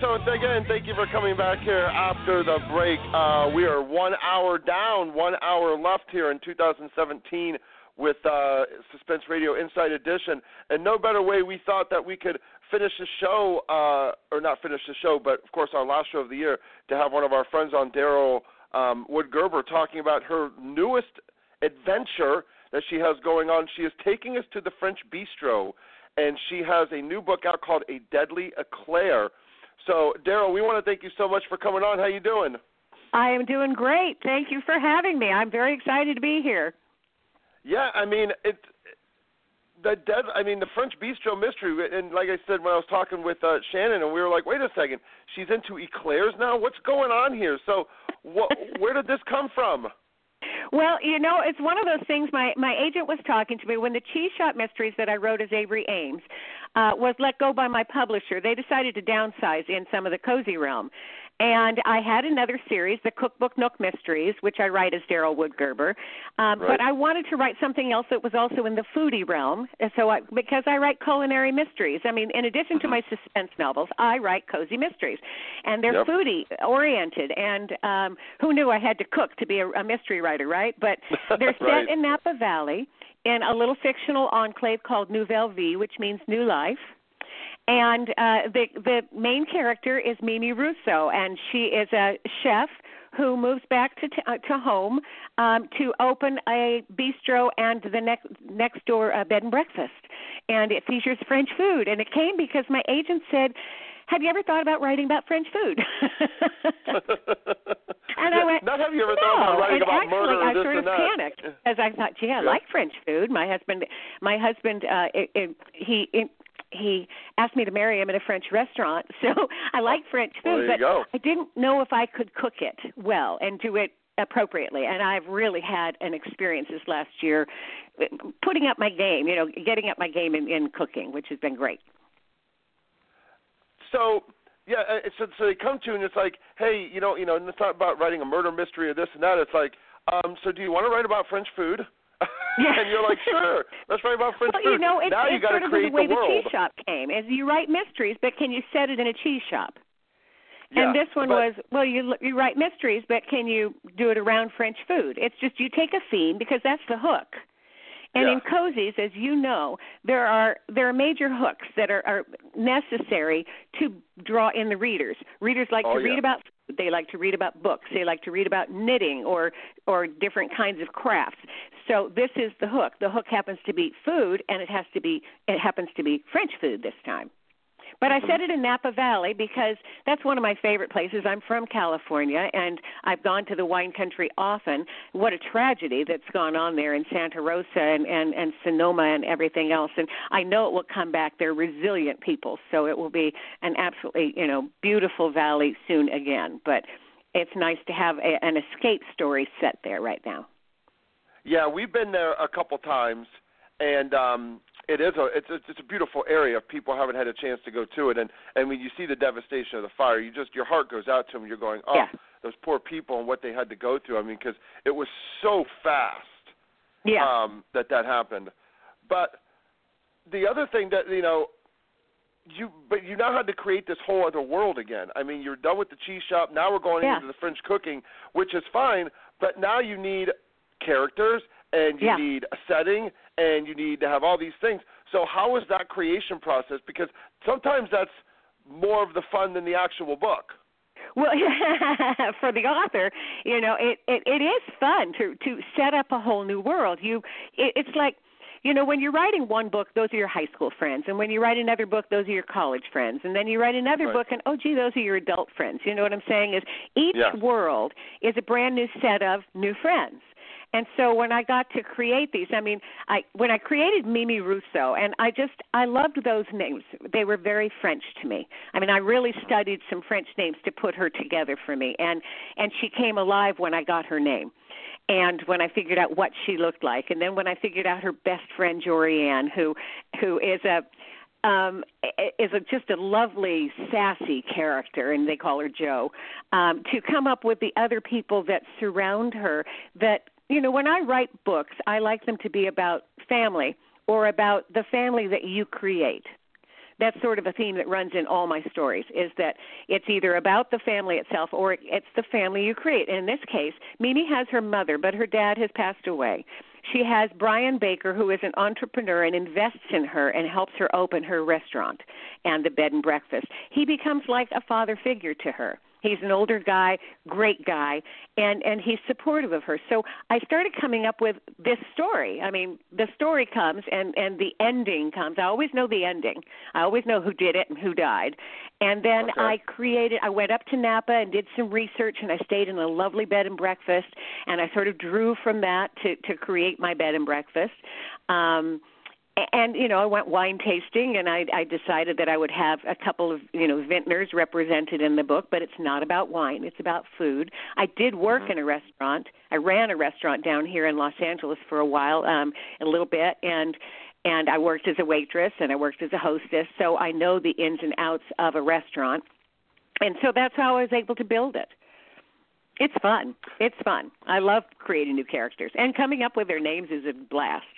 so again, thank you for coming back here after the break. Uh, we are one hour down, one hour left here in two thousand seventeen with uh, Suspense Radio Inside Edition. And no better way we thought that we could finish the show, uh, or not finish the show, but, of course, our last show of the year, to have one of our friends on, Daryl um, Wood Gerber, talking about her newest adventure that she has going on. She is taking us to the French Bistro, and she has a new book out called A Deadly Eclair. So, Daryl, we want to thank you so much for coming on. How you doing? I am doing great. Thank you for having me. I'm very excited to be here. Yeah, I mean, it, the dead, I mean, the French Bistro Mystery, and like I said when I was talking with uh, Shannon, and we were like, wait a second, she's into eclairs now? What's going on here? So wh- where did this come from? Well, you know, it's one of those things. My, my agent was talking to me when the Cheese Shop Mysteries that I wrote as Avery Ames uh, was let go by my publisher. They decided to downsize in some of the cozy realm. And I had another series, the Cookbook Nook Mysteries, which I write as Daryl Wood Gerber. Um, right. But I wanted to write something else that was also in the foodie realm, and so I, because I write culinary mysteries. I mean, in addition to my suspense novels, I write cozy mysteries. And they're yep. foodie-oriented. And um, who knew I had to cook to be a, a mystery writer, right? But they're set right. in Napa Valley in a little fictional enclave called Nouvelle Vie, which means new life. And uh, the the main character is Mimi Russo, and she is a chef who moves back to t- uh, to home um, to open a bistro and the next next door uh, bed and breakfast, and it features French food. And it came because my agent said, "Have you ever thought about writing about French food?" And I went, "Not have you ever no. thought about writing and about actually, murder or I this sort of and panicked that. As I thought, "Gee, I yeah. like French food." My husband, my husband, uh, it, it, he. It, He asked me to marry him in a French restaurant, so I like French food, well, but go. I didn't know if I could cook it well and do it appropriately, and I've really had an experience this last year putting up my game, you know, getting up my game in, in cooking, which has been great. So, yeah, so, so they come to you, and it's like, hey, you know, you know, and it's not about writing a murder mystery or this and that. It's like, um, so do you want to write about French food? Yeah. And you're like, sure, let's write about French well, food. You know, it's, now it's you got to create the world. Sort of the way the, the cheese shop came, is you write mysteries, but can you set it in a cheese shop? Yeah, and this one but, was, well, you you write mysteries, but can you do it around French food? It's just you take a theme because that's the hook. And yeah. in cozies, as you know, there are there are major hooks that are, are necessary to draw in the readers. Readers like oh, to yeah. read about food. They like to read about books. They like to read about knitting or or different kinds of crafts. So this is the hook. The hook happens to be food, and it has to be it happens to be French food this time. But I said it in Napa Valley because that's one of my favorite places. I'm from California, and I've gone to the wine country often. What a tragedy that's gone on there in Santa Rosa and, and, and Sonoma and everything else. And I know it will come back. They're resilient people, so it will be an absolutely, you know, beautiful valley soon again. But it's nice to have a, an escape story set there right now. Yeah, we've been there a couple times, and um It is a it's, a it's a beautiful area. People haven't had a chance to go to it, and, and when you see the devastation of the fire, you just your heart goes out to them. You're going, oh, yeah. those poor people and what they had to go through. I mean, because it was so fast, yeah. um, that that happened. But the other thing that you know, you but you now had to create this whole other world again. I mean, you're done with the cheese shop. Now we're going yeah. into the French cooking, which is fine. But now you need characters. And you yeah. need a setting, and you need to have all these things. So how is that creation process? Because sometimes that's more of the fun than the actual book. Well, for the author, you know, it, it, it is fun to, to set up a whole new world. You, it, it's like, you know, when you're writing one book, those are your high school friends. And when you write another book, those are your college friends. And then you write another right. book, and, oh, gee, those are your adult friends. You know what I'm saying? Is each yeah. world is a brand new set of new friends. And so when I got to create these, I mean, I when I created Mimi Russo, and I just, I loved those names. They were very French to me. I mean, I really studied some French names to put her together for me. And, and she came alive when I got her name and when I figured out what she looked like. And then when I figured out her best friend, Jorianne, who who is a... Um, is a, just a lovely, sassy character, and they call her Jo, um, to come up with the other people that surround her. That, you know, when I write books, I like them to be about family or about the family that you create. that's sort of a theme that runs in all my stories, is that it's either about the family itself or it's the family you create. In this case, Mimi has her mother, but her dad has passed away. She has Brian Baker, who is an entrepreneur and invests in her and helps her open her restaurant and the bed and breakfast. He becomes like a father figure to her. He's an older guy, great guy, and, and he's supportive of her. So I started coming up with this story. I mean, the story comes and, and the ending comes. I always know the ending. I always know who did it and who died. And then okay. I created, I went up to Napa and did some research, and I stayed in a lovely bed and breakfast, and I sort of drew from that to, to create my bed and breakfast. Um And, you know, I went wine tasting, and I, I decided that I would have a couple of, you know, vintners represented in the book, but it's not about wine. It's about food. I did work mm-hmm. in a restaurant. I ran a restaurant down here in Los Angeles for a while, um, a little bit, and and I worked as a waitress, and I worked as a hostess, so I know the ins and outs of a restaurant. And so that's how I was able to build it. It's fun. It's fun. I love creating new characters, and coming up with their names is a blast.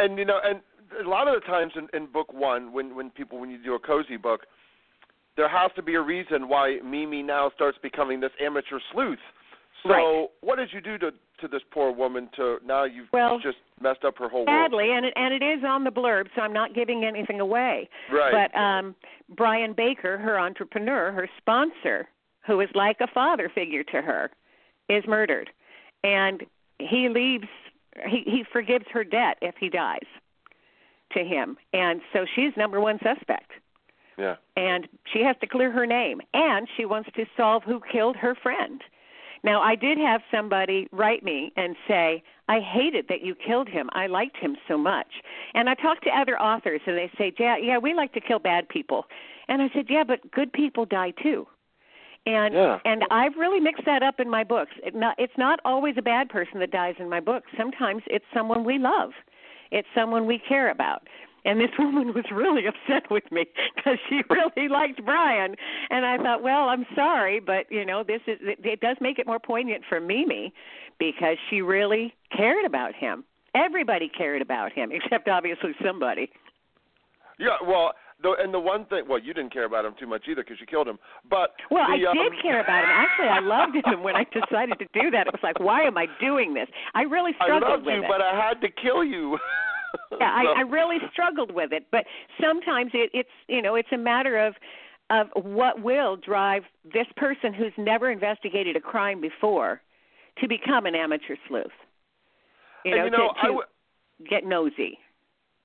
And, you know, and a lot of the times in, in book one, when, when people, when you do a cozy book, there has to be a reason why Mimi now starts becoming this amateur sleuth. So right. what did you do to, to this poor woman to now you've well, just messed up her whole sadly, world? Sadly, and it, and it is on the blurb, so I'm not giving anything away. Right. But um, Brian Baker, her entrepreneur, her sponsor, who is like a father figure to her, is murdered. And he leaves... He, he forgives her debt if he dies to him. And so she's number one suspect. Yeah. And she has to clear her name. And she wants to solve who killed her friend. Now, I did have somebody write me and say, I hated that you killed him. I liked him so much. And I talked to other authors, and they say, yeah, yeah, we like to kill bad people. And I said, yeah, but good people die too. And yeah. and I've really mixed that up in my books. It not, it's not always a bad person that dies in my books. Sometimes it's someone we love. It's someone we care about. And this woman was really upset with me because she really liked Brian. And I thought, well, I'm sorry, but, you know, this is it, it does make it more poignant for Mimi because she really cared about him. Everybody cared about him except obviously somebody. Yeah, well... The, and the one thing, well, you didn't care about him too much either because you killed him. But well, the, I um... did care about him. Actually, I loved him when I decided to do that. It was like, why am I doing this? I really struggled I loved with you, it. But I had to kill you. yeah, so. I, I really struggled with it. But sometimes it, it's, you know, it's a matter of of what will drive this person who's never investigated a crime before to become an amateur sleuth. You and know, you know to, to w- get nosy.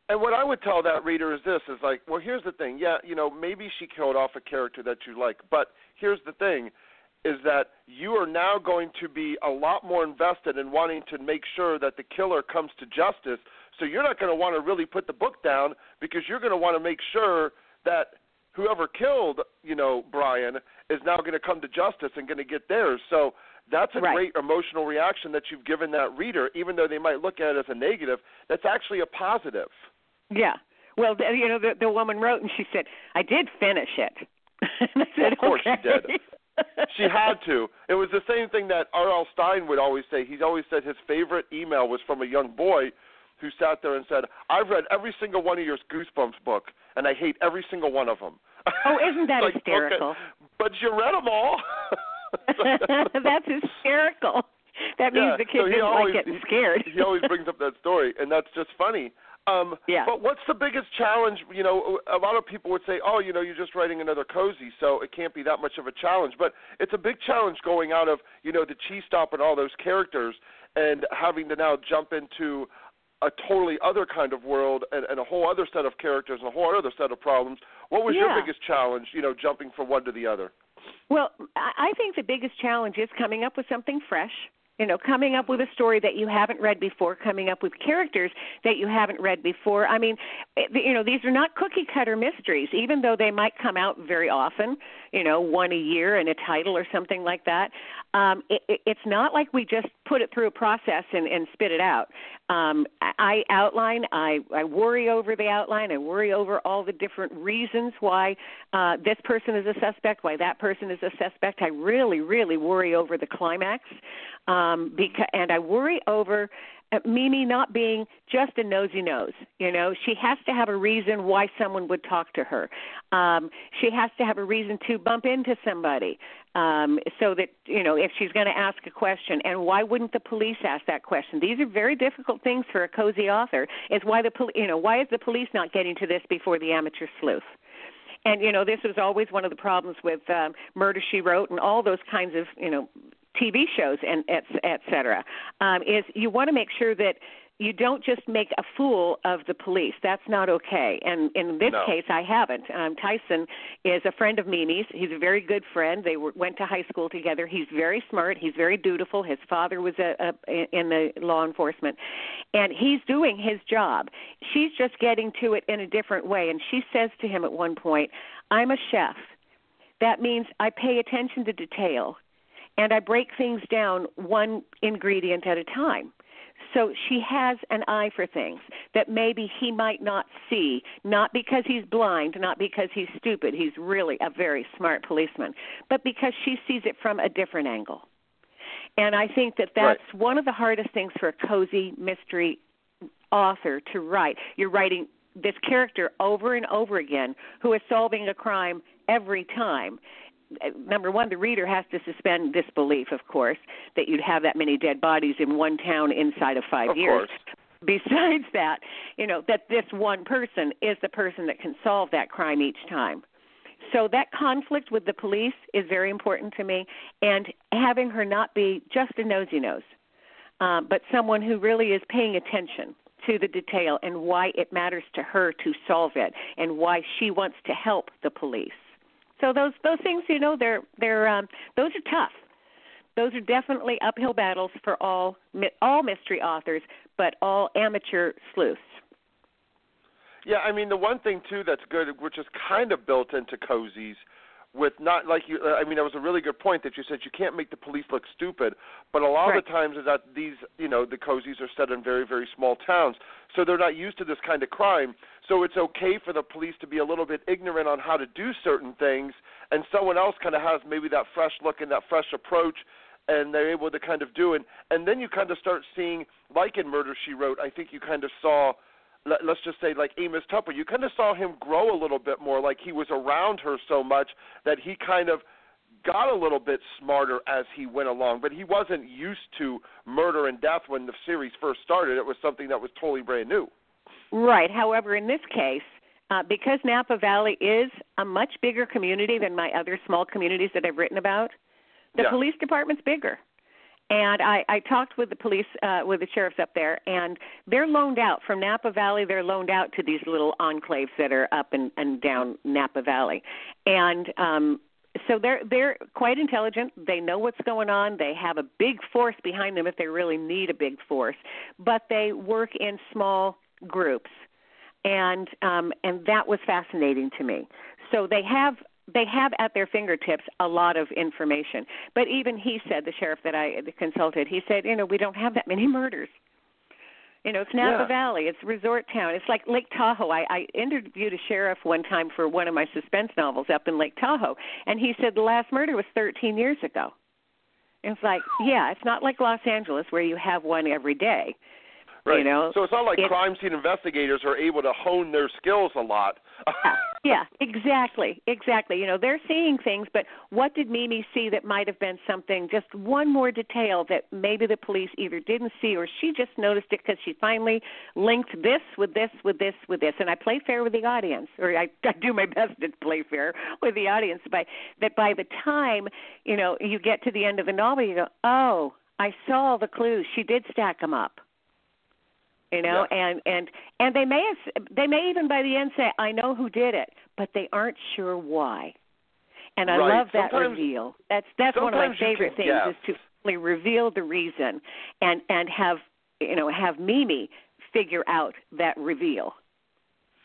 And what I would tell that reader is this, is like, well, here's the thing. Yeah, you know, maybe she killed off a character that you like, but here's the thing, is that you are now going to be a lot more invested in wanting to make sure that the killer comes to justice, so you're not going to want to really put the book down because you're going to want to make sure that whoever killed, you know, Brian is now going to come to justice and going to get theirs. So that's a right. great emotional reaction that you've given that reader, even though they might look at it as a negative. That's actually a positive. Yeah. Well, you know, the, the woman wrote and she said, I did finish it. And I said, well, of course okay. she did. She had to. It was the same thing that R L. Stein would always say. He always said his favorite email was from a young boy who sat there and said, I've read every single one of your Goosebumps book, and I hate every single one of them. Oh, isn't that like, hysterical? Okay, but you read them all. That's hysterical. That means yeah, the kid so didn't always, like getting scared. He, he always brings up that story, and that's just funny. Um, yeah. But what's the biggest challenge? You know, a lot of people would say, oh, you know, you're just writing another cozy, so it can't be that much of a challenge. But it's a big challenge going out of, you know, the Cheese Stop and all those characters and having to now jump into a totally other kind of world and, and a whole other set of characters and a whole other set of problems. What was yeah. your biggest challenge, you know, jumping from one to the other? Well, I think the biggest challenge is coming up with something fresh. You know, coming up with a story that you haven't read before, coming up with characters that you haven't read before. I mean, you know, these are not cookie-cutter mysteries, even though they might come out very often, you know, one a year in a title or something like that. Um, it, it, it's not like we just put it through a process and, and spit it out. Um, I outline, I, I worry over the outline, I worry over all the different reasons why uh, this person is a suspect, why that person is a suspect. I really, really worry over the climax. Um, because, and I worry over Mimi not being just a nosy nose. You know, she has to have a reason why someone would talk to her. Um, she has to have a reason to bump into somebody um, so that, you know, if she's going to ask a question. And why wouldn't the police ask that question? These are very difficult things for a cozy author. Is why the pol- you know, why is the police not getting to this before the amateur sleuth? And, you know, this was always one of the problems with um, Murder, She Wrote and all those kinds of, you know, T V shows and et, et cetera, um, is you want to make sure that you don't just make a fool of the police. That's not okay. And in this no. case, I haven't. Um, Tyson is a friend of Mimi's. He's a very good friend. They were, went to high school together. He's very smart. He's very dutiful. His father was a, a, in the law enforcement. And he's doing his job. She's just getting to it in a different way. And she says to him at one point, "I'm a chef. That means I pay attention to detail. And I break things down one ingredient at a time." So she has an eye for things that maybe he might not see, not because he's blind, not because he's stupid. He's really a very smart policeman, but because she sees it from a different angle. And I think that that's right. one of the hardest things for a cozy mystery author to write. You're writing this character over and over again who is solving a crime every time. Number one, the reader has to suspend disbelief, of course, that you'd have that many dead bodies in one town inside of five of years. Course. Besides that, you know, that this one person is the person that can solve that crime each time. So that conflict with the police is very important to me, and having her not be just a nosy nose, um, but someone who really is paying attention to the detail and why it matters to her to solve it and why she wants to help the police. So those those things, you know, they're they're um, those are tough. Those are definitely uphill battles for all all mystery authors, but all amateur sleuths. Yeah, I mean, the one thing too that's good, which is kind of built into cozies, with not like you. I mean, that was a really good point that you said. You can't make the police look stupid, but a lot right. of the times is that these, you know, the cozies are set in very very small towns, so they're not used to this kind of crime. So it's okay for the police to be a little bit ignorant on how to do certain things, and someone else kind of has maybe that fresh look and that fresh approach, and they're able to kind of do it. And then you kind of start seeing, like in Murder, She Wrote, I think you kind of saw, let's just say like Amos Tupper, you kind of saw him grow a little bit more, like he was around her so much that he kind of got a little bit smarter as he went along, but he wasn't used to murder and death when the series first started. It was something that was totally brand new. Right. However, in this case, uh, because Napa Valley is a much bigger community than my other small communities that I've written about, the yeah. police department's bigger. And I, I talked with the police, uh, with the sheriffs up there, and they're loaned out from Napa Valley. They're loaned out to these little enclaves that are up and, and down Napa Valley. And um, so they're they're quite intelligent. They know what's going on. They have a big force behind them if they really need a big force. But they work in small groups, and um, and that was fascinating to me. So they have they have at their fingertips a lot of information. But even he said, the sheriff that I consulted, he said, you know, we don't have that many murders. You know, it's Napa yeah. Valley. It's a resort town. It's like Lake Tahoe. I, I interviewed a sheriff one time for one of my suspense novels up in Lake Tahoe, and he said the last murder was thirteen years ago. And it's like, yeah, it's not like Los Angeles where you have one every day. Right. You know, so it's not like it, crime scene investigators are able to hone their skills a lot. yeah, exactly, exactly. You know, they're seeing things, but what did Mimi see that might have been something, just one more detail that maybe the police either didn't see or she just noticed it because she finally linked this with this with this with this. And I play fair with the audience, or I, I do my best to play fair with the audience, by, that by the time, you know, you get to the end of the novel, you go, oh, I saw the clues. She did stack them up. You know, yeah. and, and and they may have, they may even by the end say, I know who did it, but they aren't sure why. And I right. love that sometimes, reveal. That's that's one of my favorite can, things yeah. is to really reveal the reason and, and have, you know, have Mimi figure out that reveal.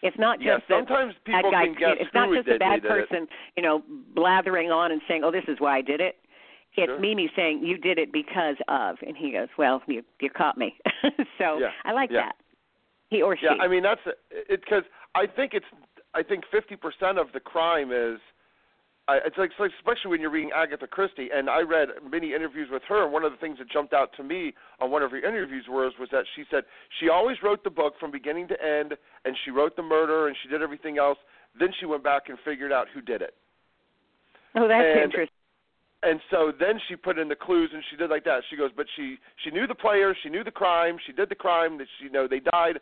It's not just yeah, sometimes that people guy, can guess it's not just a bad person, it. you know, blathering on and saying, oh, this is why I did it. It's sure. Mimi saying, you did it because of, and he goes, well, you you caught me. so yeah. I like yeah. that. He or she. Yeah, I mean, that's, because I think it's, I think fifty percent of the crime is Uh, it's like, especially when you're reading Agatha Christie, and I read many interviews with her, and one of the things that jumped out to me on one of her interviews was, was that she said she always wrote the book from beginning to end, and she wrote the murder, and she did everything else. Then she went back and figured out who did it. Oh, that's and, interesting. And so then she put in the clues, and she did like that. She goes, but she, she knew the player, she knew the crime, she did the crime, that she, you know, they died.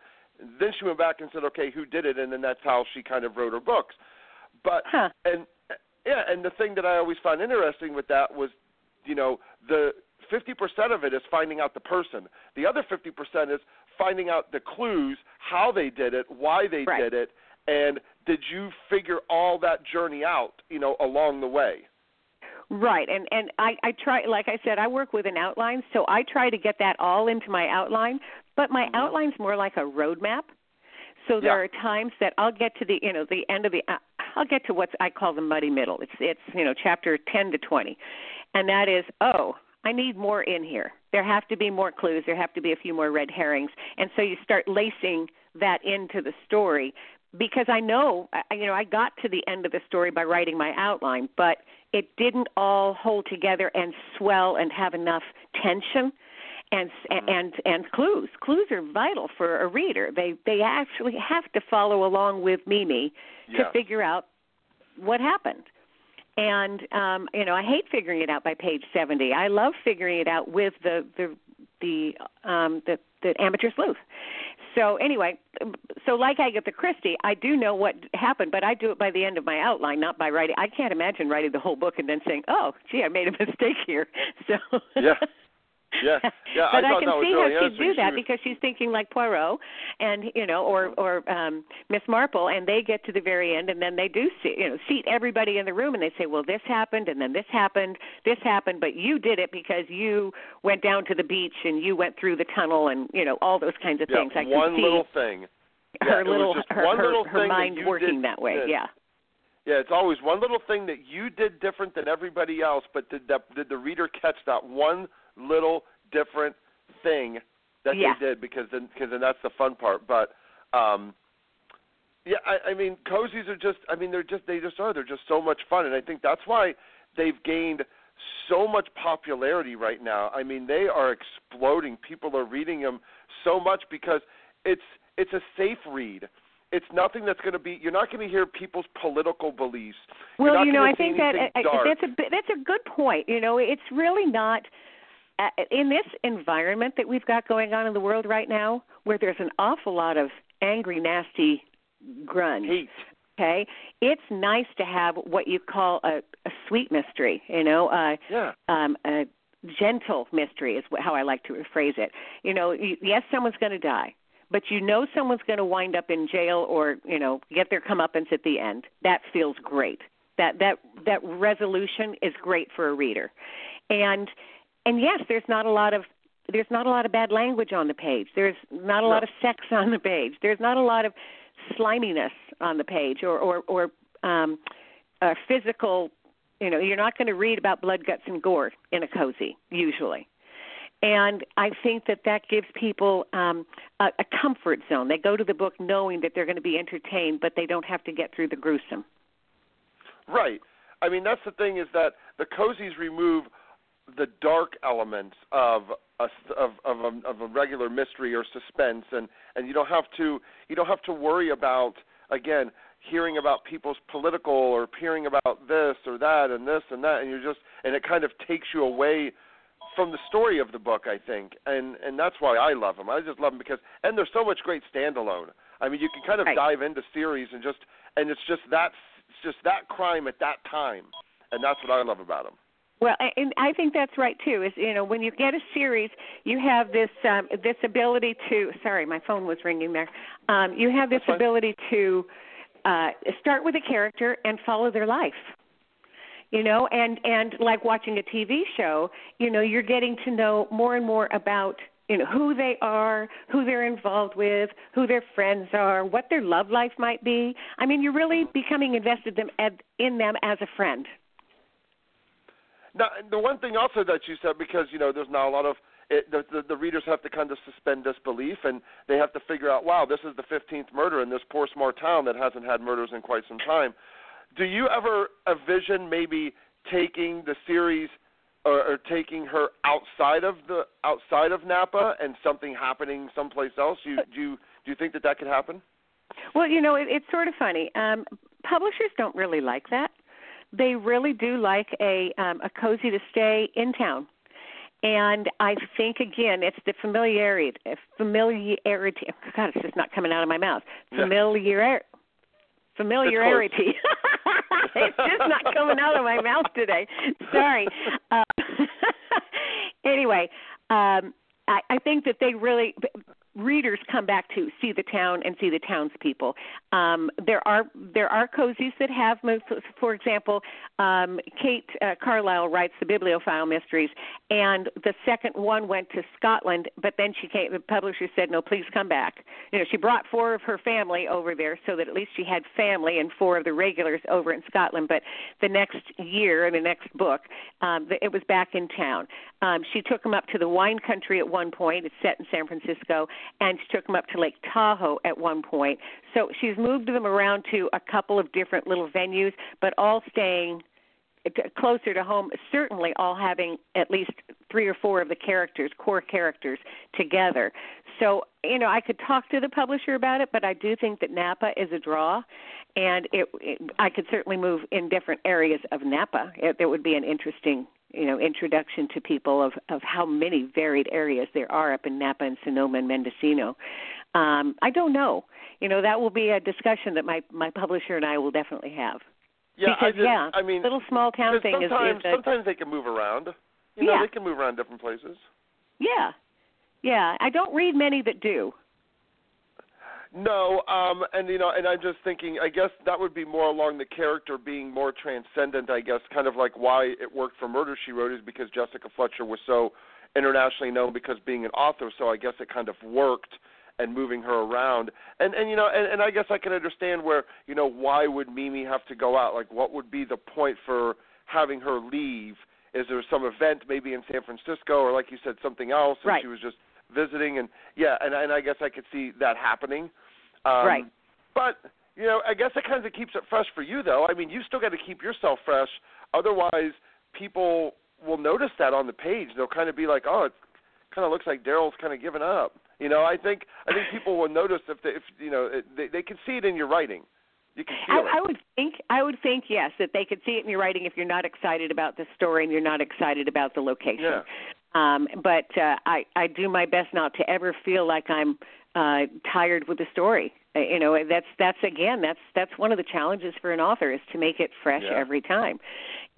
Then she went back and said, okay, who did it? And then that's how she kind of wrote her books. But huh. and yeah, and the thing that I always found interesting with that was, you know, the fifty percent of it is finding out the person. The other fifty percent is finding out the clues, how they did it, why they right. did it, and did you figure all that journey out, you know, along the way? Right, and, and I, I try, like I said, I work with an outline, so I try to get that all into my outline, but my mm-hmm. outline's more like a roadmap. So there yeah. are times that I'll get to the, you know, the end of the, I'll get to what I call the muddy middle. It's, it's you know, chapter ten to twenty. And that is, oh, I need more in here. There have to be more clues. There have to be a few more red herrings. And so you start lacing that into the story because I know, you know, I got to the end of the story by writing my outline, but it didn't all hold together and swell and have enough tension. And, and and clues. Clues are vital for a reader. They they actually have to follow along with Mimi yeah. to figure out what happened. And, um, you know, I hate figuring it out by page seventy. I love figuring it out with the the the, um, the, the amateur sleuth. So anyway, so like Agatha Christie, I do know what happened, but I do it by the end of my outline, not by writing. I can't imagine writing the whole book and then saying, oh, gee, I made a mistake here. So yeah. Yeah, yeah. But I, I can see how she'd do that she was... because she's thinking like Poirot, and you know, or or um, Miss Marple, and they get to the very end, and then they do see, you know, seat everybody in the room, and they say, well, this happened, and then this happened, this happened, but you did it because you went down to the beach and you went through the tunnel, and you know, all those kinds of yeah, things. I can one see little thing. Her yeah, little, her, one her, little her thing mind working did, that way. Did. Yeah. Yeah, it's always one little thing that you did different than everybody else, but did that, did the reader catch that one little different thing that yeah. they did, because then, because then that's the fun part. But um, yeah, I, I mean, cozies are just, I mean, they're just, they just are, they're just so much fun. And I think that's why they've gained so much popularity right now. I mean, they are exploding. People are reading them so much because it's, it's a safe read. It's nothing that's going to be – you're not going to hear people's political beliefs. Well, you know, I think that uh, that's a that's a good point. You know, it's really not uh, – in this environment that we've got going on in the world right now where there's an awful lot of angry, nasty grunge. Hate. Okay? It's nice to have what you call a, a sweet mystery, you know, uh, yeah. um, a gentle mystery is how I like to phrase it. You know, yes, someone's going to die. But you know someone's going to wind up in jail or, you know, get their comeuppance at the end. That feels great. That that that resolution is great for a reader. And and yes, there's not a lot of there's not a lot of bad language on the page. There's not a lot of sex on the page. There's not a lot of sliminess on the page or or, or um, uh, physical. You know, you're not going to read about blood, guts, and gore in a cozy usually. And I think that that gives people um, a, a comfort zone. They go to the book knowing that they're going to be entertained, but they don't have to get through the gruesome. Right. I mean, that's the thing is that the cozies remove the dark elements of a, of, of, a, of a regular mystery or suspense, and, and you don't have to you don't have to worry about again hearing about people's political or hearing about this or that and this and that, and you're just and it kind of takes you away from the story of the book, I think, and and that's why I love them. I just love them because, and there's so much great standalone. I mean, you can kind of right. dive into series and just, and it's just that, it's just that crime at that time, and that's what I love about them. Well, and I think that's right too. Is you know when you get a series, you have this um, this ability to. Sorry, my phone was ringing there. Um, you have this ability to uh, start with a character and follow their life. You know, and, and like watching a T V show, you know, you're getting to know more and more about, you know, who they are, who they're involved with, who their friends are, what their love life might be. I mean, you're really becoming invested them ad, in them as a friend. Now, the one thing also that you said, because, you know, there's not a lot of, it, the, the, the readers have to kind of suspend disbelief, and they have to figure out, wow, this is the fifteenth murder in this poor small town that hasn't had murders in quite some time. Do you ever envision maybe taking the series or, or taking her outside of the outside of Napa and something happening someplace else? You, do you do you think that that could happen? Well, you know, it, it's sort of funny. Um, publishers don't really like that. They really do like a um, a cozy to stay in town. And I think, again, it's the familiarity, familiarity. God, it's just not coming out of my mouth. Familiar, familiarity. It's just not coming out of my mouth today. Sorry. Uh, anyway, um, I, I think that they really, readers come back to see the town and see the townspeople. Um, there are there are cozies that have moved. For example, um, Kate uh, Carlisle writes the Bibliophile Mysteries, and the second one went to Scotland, but then she came, the publisher said, no, please come back. You know, she brought four of her family over there so that at least she had family and four of the regulars over in Scotland, but the next year, the next book, um, it was back in town. Um, she took them up to the wine country at one point. It's set in San Francisco. And she took them up to Lake Tahoe at one point. So she's moved them around to a couple of different little venues, but all staying closer to home, certainly all having at least three or four of the characters, core characters, together. So, you know, I could talk to the publisher about it, but I do think that Napa is a draw, and it, it, I could certainly move in different areas of Napa. It, it would be an interesting you know, introduction to people of, of how many varied areas there are up in Napa and Sonoma and Mendocino. Um, I don't know. You know, that will be a discussion that my, my publisher and I will definitely have. Yeah, because, I, just, yeah, I mean, little small town thing is, is a, sometimes they can move around. You know, yeah. They can move around different places. Yeah. Yeah. I don't read many that do. No, um, and, you know, and I'm just thinking, I guess that would be more along the character being more transcendent, I guess, kind of like why it worked for Murder, She Wrote is because Jessica Fletcher was so internationally known because being an author, so I guess it kind of worked and moving her around. And, and you know, and, and I guess I can understand where, you know, why would Mimi have to go out? Like, what would be the point for having her leave? Is there some event maybe in San Francisco or, like you said, something else? And right. She was just visiting and yeah, and and I guess I could see that happening, um, right? But you know, I guess it kind of keeps it fresh for you, though. I mean, you still got to keep yourself fresh, otherwise, people will notice that on the page. They'll kind of be like, "Oh, it kind of looks like Daryl's kind of given up." You know, I think I think people will notice if they, if you know it, they they can see it in your writing. You can feel I, it. I would think I would think yes that they could see it in your writing if you're not excited about the story and you're not excited about the location. Yeah. Um, but uh, I, I do my best not to ever feel like I'm uh, tired with the story. Uh, you know, that's that's again, that's that's one of the challenges for an author is to make it fresh yeah. every time.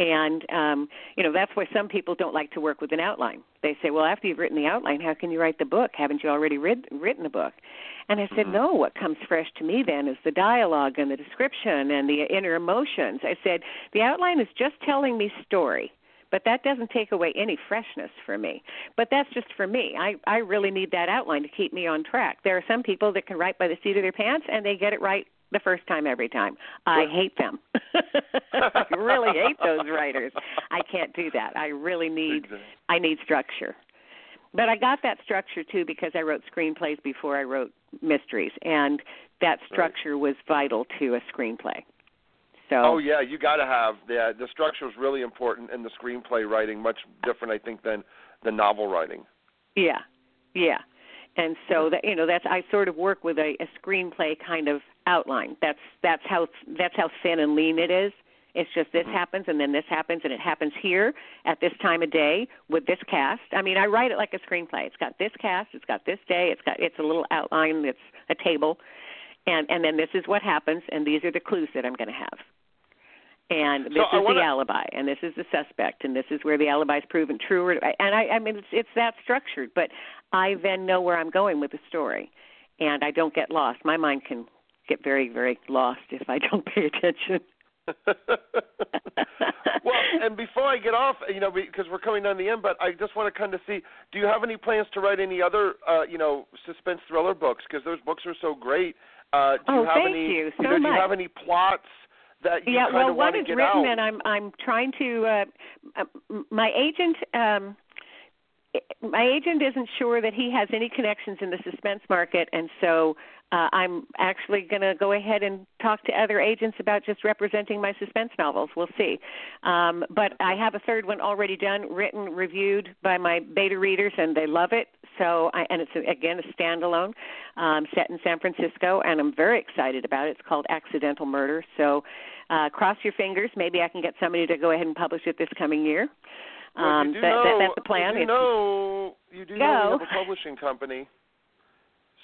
And um, you know, that's why some people don't like to work with an outline. They say, well, after you've written the outline, how can you write the book? Haven't you already read, written the book? And I said, mm-hmm. no, what comes fresh to me then is the dialogue and the description and the inner emotions. I said, the outline is just telling me story. But that doesn't take away any freshness for me. But that's just for me. I, I really need that outline to keep me on track. There are some people that can write by the seat of their pants, and they get it right the first time every time. I hate them. I really hate those writers. I can't do that. I really need exactly. I need structure. But I got that structure, too, because I wrote screenplays before I wrote mysteries, and that structure right. was vital to a screenplay. So. Oh, yeah, you got to have yeah, the structure is really important in the screenplay writing, much different, I think, than the novel writing. Yeah, yeah. And so, that, you know, that's I sort of work with a, a screenplay kind of outline. That's that's how that's how thin and lean it is. It's just this mm-hmm. happens and then this happens and it happens here at this time of day with this cast. I mean, I write it like a screenplay. It's got this cast. It's got this day. It's got it's a little outline. It's a table. And, and then this is what happens, and these are the clues that I'm going to have. And this so is wanna... the alibi, and this is the suspect, and this is where the alibi is proven true. Or, and, I, I mean, it's, it's that structured, but I then know where I'm going with the story, and I don't get lost. My mind can get very, very lost if I don't pay attention. Well, and before I get off, you know, because we're coming down the end, but I just want to kind of see, do you have any plans to write any other, uh, you know, suspense thriller books? Because those books are so great. Uh, do oh, you have thank any, you so you know, much. Do you have any plots that you yeah, kind well, of want to get out? Yeah, well, one is written, out? and I'm I'm trying to. Uh, uh, my agent um, my agent isn't sure that he has any connections in the suspense market, and so uh, I'm actually going to go ahead and talk to other agents about just representing my suspense novels. We'll see. Um, but I have a third one already done, written, reviewed by my beta readers, and they love it. So, I, and it's, again, a standalone um, set in San Francisco, and I'm very excited about it. It's called Accidental Murder. So uh, cross your fingers. Maybe I can get somebody to go ahead and publish it this coming year. Um, well, you do that, know, that, that's the plan. You do know, you do know we have a publishing company,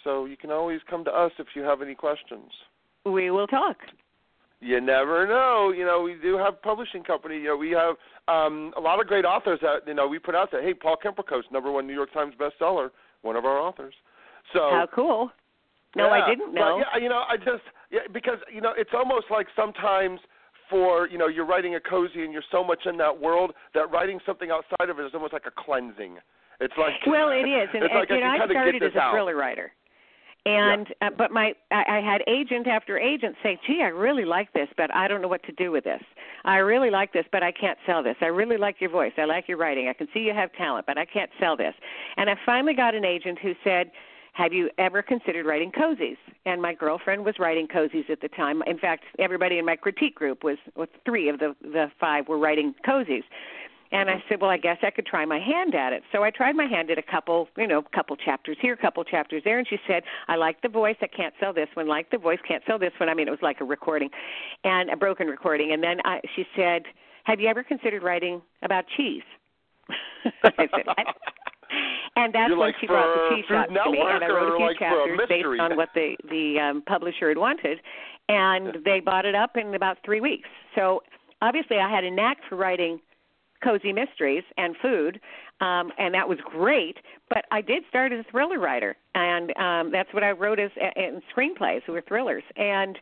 so you can always come to us if you have any questions. We will talk. You never know. You know, we do have a publishing company. You know, we have um, a lot of great authors that, you know, we put out there. Hey, Paul Kempercoast, number one New York Times bestseller, one of our authors. So how cool. No, yeah, I didn't know. But, yeah, you know, I just, yeah, because, you know, it's almost like sometimes – for, you know, you're writing a cozy and you're so much in that world that writing something outside of it is almost like a cleansing. It's like, well, it is. And, and like you know, I started as a thriller writer. And, yeah. uh, but my, I, I had agent after agent say, gee, I really like this, but I don't know what to do with this. I really like this, but I can't sell this. I really like your voice. I like your writing. I can see you have talent, but I can't sell this. And I finally got an agent who said, have you ever considered writing cozies? And my girlfriend was writing cozies at the time. In fact, everybody in my critique group was, well, three of the, the five were writing cozies. And I said, well, I guess I could try my hand at it. So I tried my hand at a couple, you know, couple chapters here, couple chapters there. And she said, I like the voice. I can't sell this one. Like the voice. Can't sell this one. I mean, it was like a recording and a broken recording. And then I, she said, have you ever considered writing about cheese? I said, I And that's You're when like she brought the Cheese Shop to me, and I wrote a few like chapters a based on what the, the um, publisher had wanted, and they bought it up in about three weeks. So obviously I had a knack for writing cozy mysteries and food, um, and that was great, but I did start as a thriller writer, and um, that's what I wrote as in screenplays were thrillers. And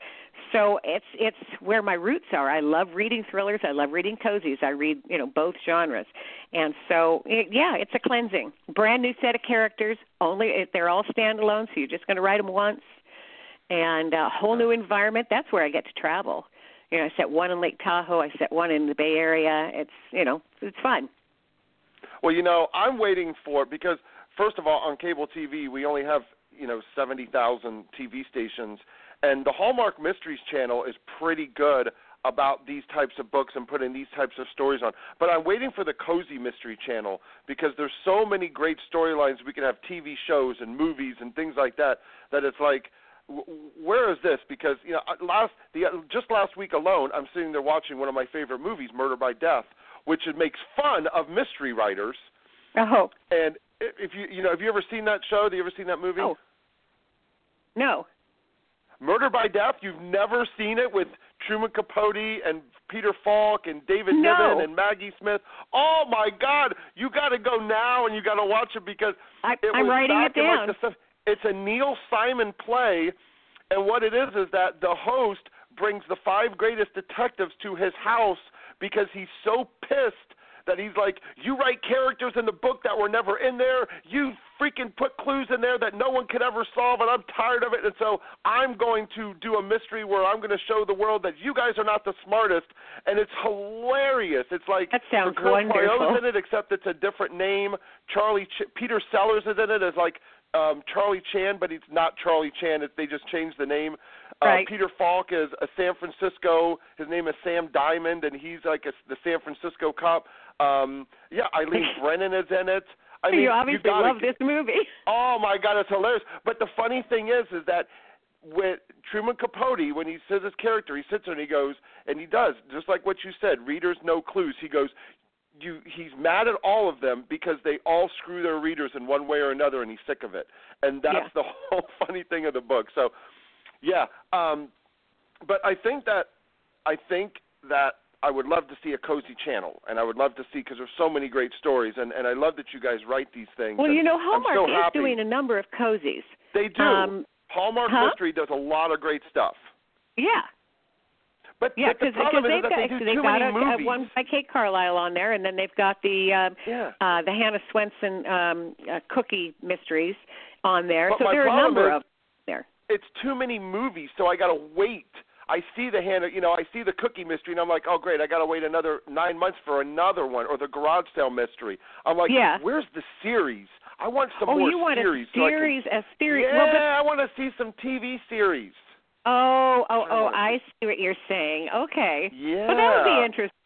so it's it's where my roots are. I love reading thrillers. I love reading cozies. I read, you know, both genres. And so, it, yeah, it's a cleansing. Brand new set of characters. Only they're all standalone, so you're just going to write them once. And a whole new environment. That's where I get to travel. You know, I set one in Lake Tahoe. I set one in the Bay Area. It's, you know, it's fun. Well, you know, I'm waiting for, because, first of all, on cable T V, we only have, you know, seventy thousand T V stations. And the Hallmark Mysteries channel is pretty good about these types of books and putting these types of stories on. But I'm waiting for the Cozy Mystery channel because there's so many great storylines. We can have T V shows and movies and things like that, that it's like, where is this? Because, you know, last the, just last week alone, I'm sitting there watching one of my favorite movies, Murder by Death, which it makes fun of mystery writers. Oh. And if you, you know, have you ever seen that show? Have you ever seen that movie? Oh. No. Murder by Death, you've never seen it, with Truman Capote and Peter Falk and David no. Niven and Maggie Smith. Oh, my God. You got to go now and you got to watch it because I, it I'm was writing back it down. Like the, it's a Neil Simon play, and what it is is that the host brings the five greatest detectives to his house because he's so pissed that he's like, you write characters in the book that were never in there. You freaking put clues in there that no one could ever solve, and I'm tired of it. And so I'm going to do a mystery where I'm going to show the world that you guys are not the smartest. And it's hilarious. It's like that sounds wonderful. In it, except it's a different name. Charlie Ch- Peter Sellers is in it as like um, Charlie Chan, but it's not Charlie Chan. They just changed the name. Right. Uh, Peter Falk is a San Francisco. His name is Sam Diamond, and he's like a, the San Francisco cop. Um, yeah, Eileen Brennan is in it. I mean, you obviously you gotta, love this movie. Oh, my God, it's hilarious. But the funny thing is is that with Truman Capote, when he says his character, he sits there and he goes, and he does, just like what you said, readers no clues. He goes, You, he's mad at all of them because they all screw their readers in one way or another, and he's sick of it. And that's yeah. the whole funny thing of the book. So, yeah. Um, but I think that I think that I would love to see a cozy channel, and I would love to see, because there's so many great stories, and, and I love that you guys write these things. Well, you know, Hallmark so is happy. doing a number of cozies. They do. Um, Hallmark huh? Mystery does a lot of great stuff. Yeah. But, yeah, because the they've got, they they've got a, a one by Kate Carlisle on there, and then they've got the um, yeah. uh, the Hannah Swenson um, uh, cookie mysteries on there. But so there are a number of them there. It's too many movies, so I got to wait. I see the hand, you know, I see the cookie mystery, and I'm like, oh, great, I got to wait another nine months for another one, or the garage sale mystery. I'm like, yeah. Where's the series? I want some oh, more you want series. A series, so I can, a series. Yeah, well, but, I want to see some T V series. Oh, oh, oh, I see what you're saying. Okay. Yeah. But that would be interesting.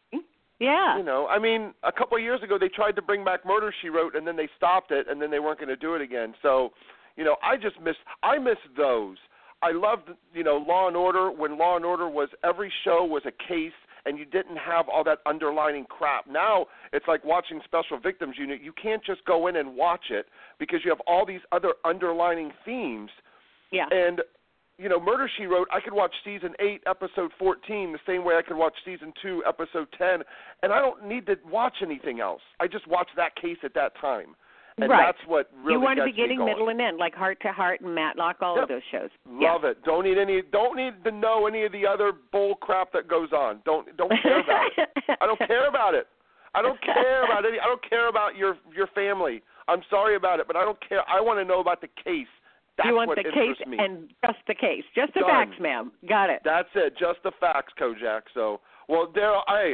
Yeah. You know, I mean, a couple of years ago, they tried to bring back Murder, She Wrote, and then they stopped it, and then they weren't going to do it again. So, you know, I just miss, I miss those. I loved, you know, Law and Order, when Law and Order was, every show was a case, and you didn't have all that underlining crap. Now it's like watching Special Victims Unit. You can't just go in and watch it because you have all these other underlining themes. Yeah. And, you know, Murder, She Wrote, I could watch Season eight, Episode fourteen, the same way I could watch Season two, Episode ten, and I don't need to watch anything else. I just watch that case at that time. And right. That's what really you want to be getting middle and end, like Heart to Heart and Matlock, all yep. of those shows. Love yeah. it. Don't need any. Don't need to know any of the other bull crap that goes on. Don't don't care about it. I don't care about it. I don't care about any. I don't care about your your family. I'm sorry about it, but I don't care. I want to know about the case. That's you want what the case me. And just the case, just the Done. Facts, ma'am. Got it. That's it. Just the facts, Kojak. So, well, Daryl, I.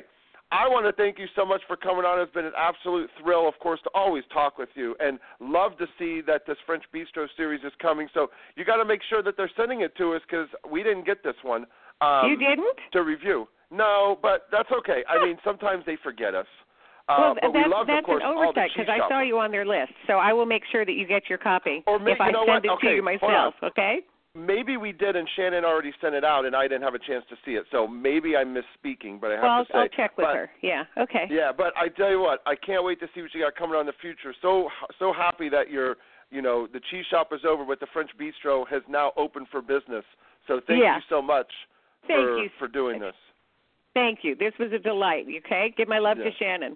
I want to thank you so much for coming on. It's been an absolute thrill, of course, to always talk with you, and love to see that this French Bistro series is coming. So you got to make sure that they're sending it to us because we didn't get this one. Um, you didn't? To review. No, but that's okay. I mean, sometimes they forget us. Uh, well, but we love, of course, an oversight because I saw you on their list, so I will make sure that you get your copy or maybe, if I you know send what? It okay, to you myself, okay? Maybe we did, and Shannon already sent it out, and I didn't have a chance to see it. So maybe I'm misspeaking, but I have well, to say. Well, I'll check with but, her. Yeah, okay. Yeah, but I tell you what, I can't wait to see what you got coming on in the future. So so happy that you're, you know, the Cheese Shop is over, but the French Bistro has now opened for business. So thank yeah. you so much thank for, you. for doing this. Thank you. This was a delight, okay? Give my love yeah. to Shannon.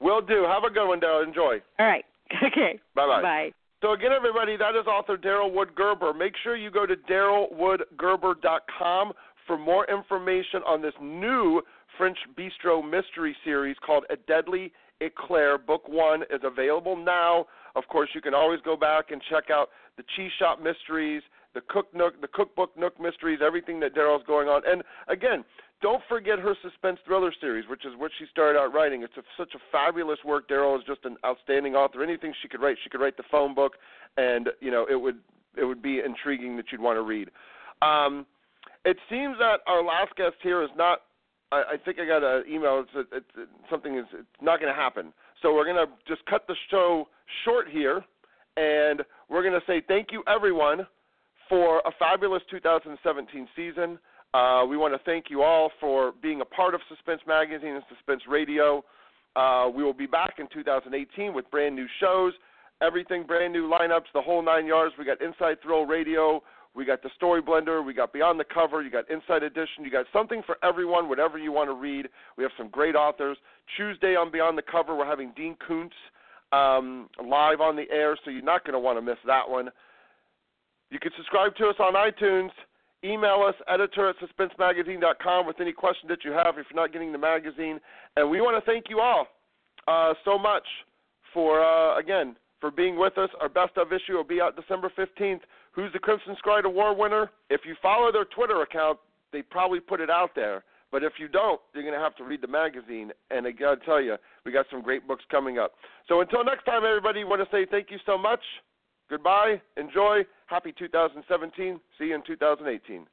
Will do. Have a good one, Daryl. Enjoy. All right. Okay. Bye-bye. Bye. So, again, everybody, that is author Daryl Wood Gerber. Make sure you go to daryl wood gerber dot com for more information on this new French Bistro mystery series called A Deadly Eclair. Book one is available now. Of course, you can always go back and check out the Cheese Shop Mysteries, the Cook Nook, the Cookbook Nook Mysteries, everything that Daryl's going on. And, again, don't forget her suspense thriller series, which is what she started out writing. It's a, such a fabulous work. Daryl is just an outstanding author. Anything she could write, she could write the phone book, and you know it would it would be intriguing that you'd want to read. Um, it seems that our last guest here is not. I, I think I got an email. It's, a, it's a, something is it's not going to happen. So we're going to just cut the show short here, and we're going to say thank you everyone for a fabulous two thousand seventeen season. Uh, we want to thank you all for being a part of Suspense Magazine and Suspense Radio. Uh, we will be back in two thousand eighteen with brand new shows, everything brand new lineups, the whole nine yards. We got Inside Thrill Radio, we got the Story Blender, we got Beyond the Cover, you got Inside Edition, you got something for everyone, whatever you want to read. We have some great authors. Tuesday on Beyond the Cover, we're having Dean Koontz um, live on the air, so you're not going to want to miss that one. You can subscribe to us on iTunes. Email us, editor at suspense magazine dot com, with any question that you have if you're not getting the magazine. And we want to thank you all uh, so much for, uh, again, for being with us. Our Best Of issue will be out December fifteenth. Who's the Crimson Scride Award winner? If you follow their Twitter account, they probably put it out there. But if you don't, you're going to have to read the magazine. And I got to tell you, we got some great books coming up. So until next time, everybody, want to say thank you so much. Goodbye. Enjoy. Happy two thousand seventeen. See you in two thousand eighteen.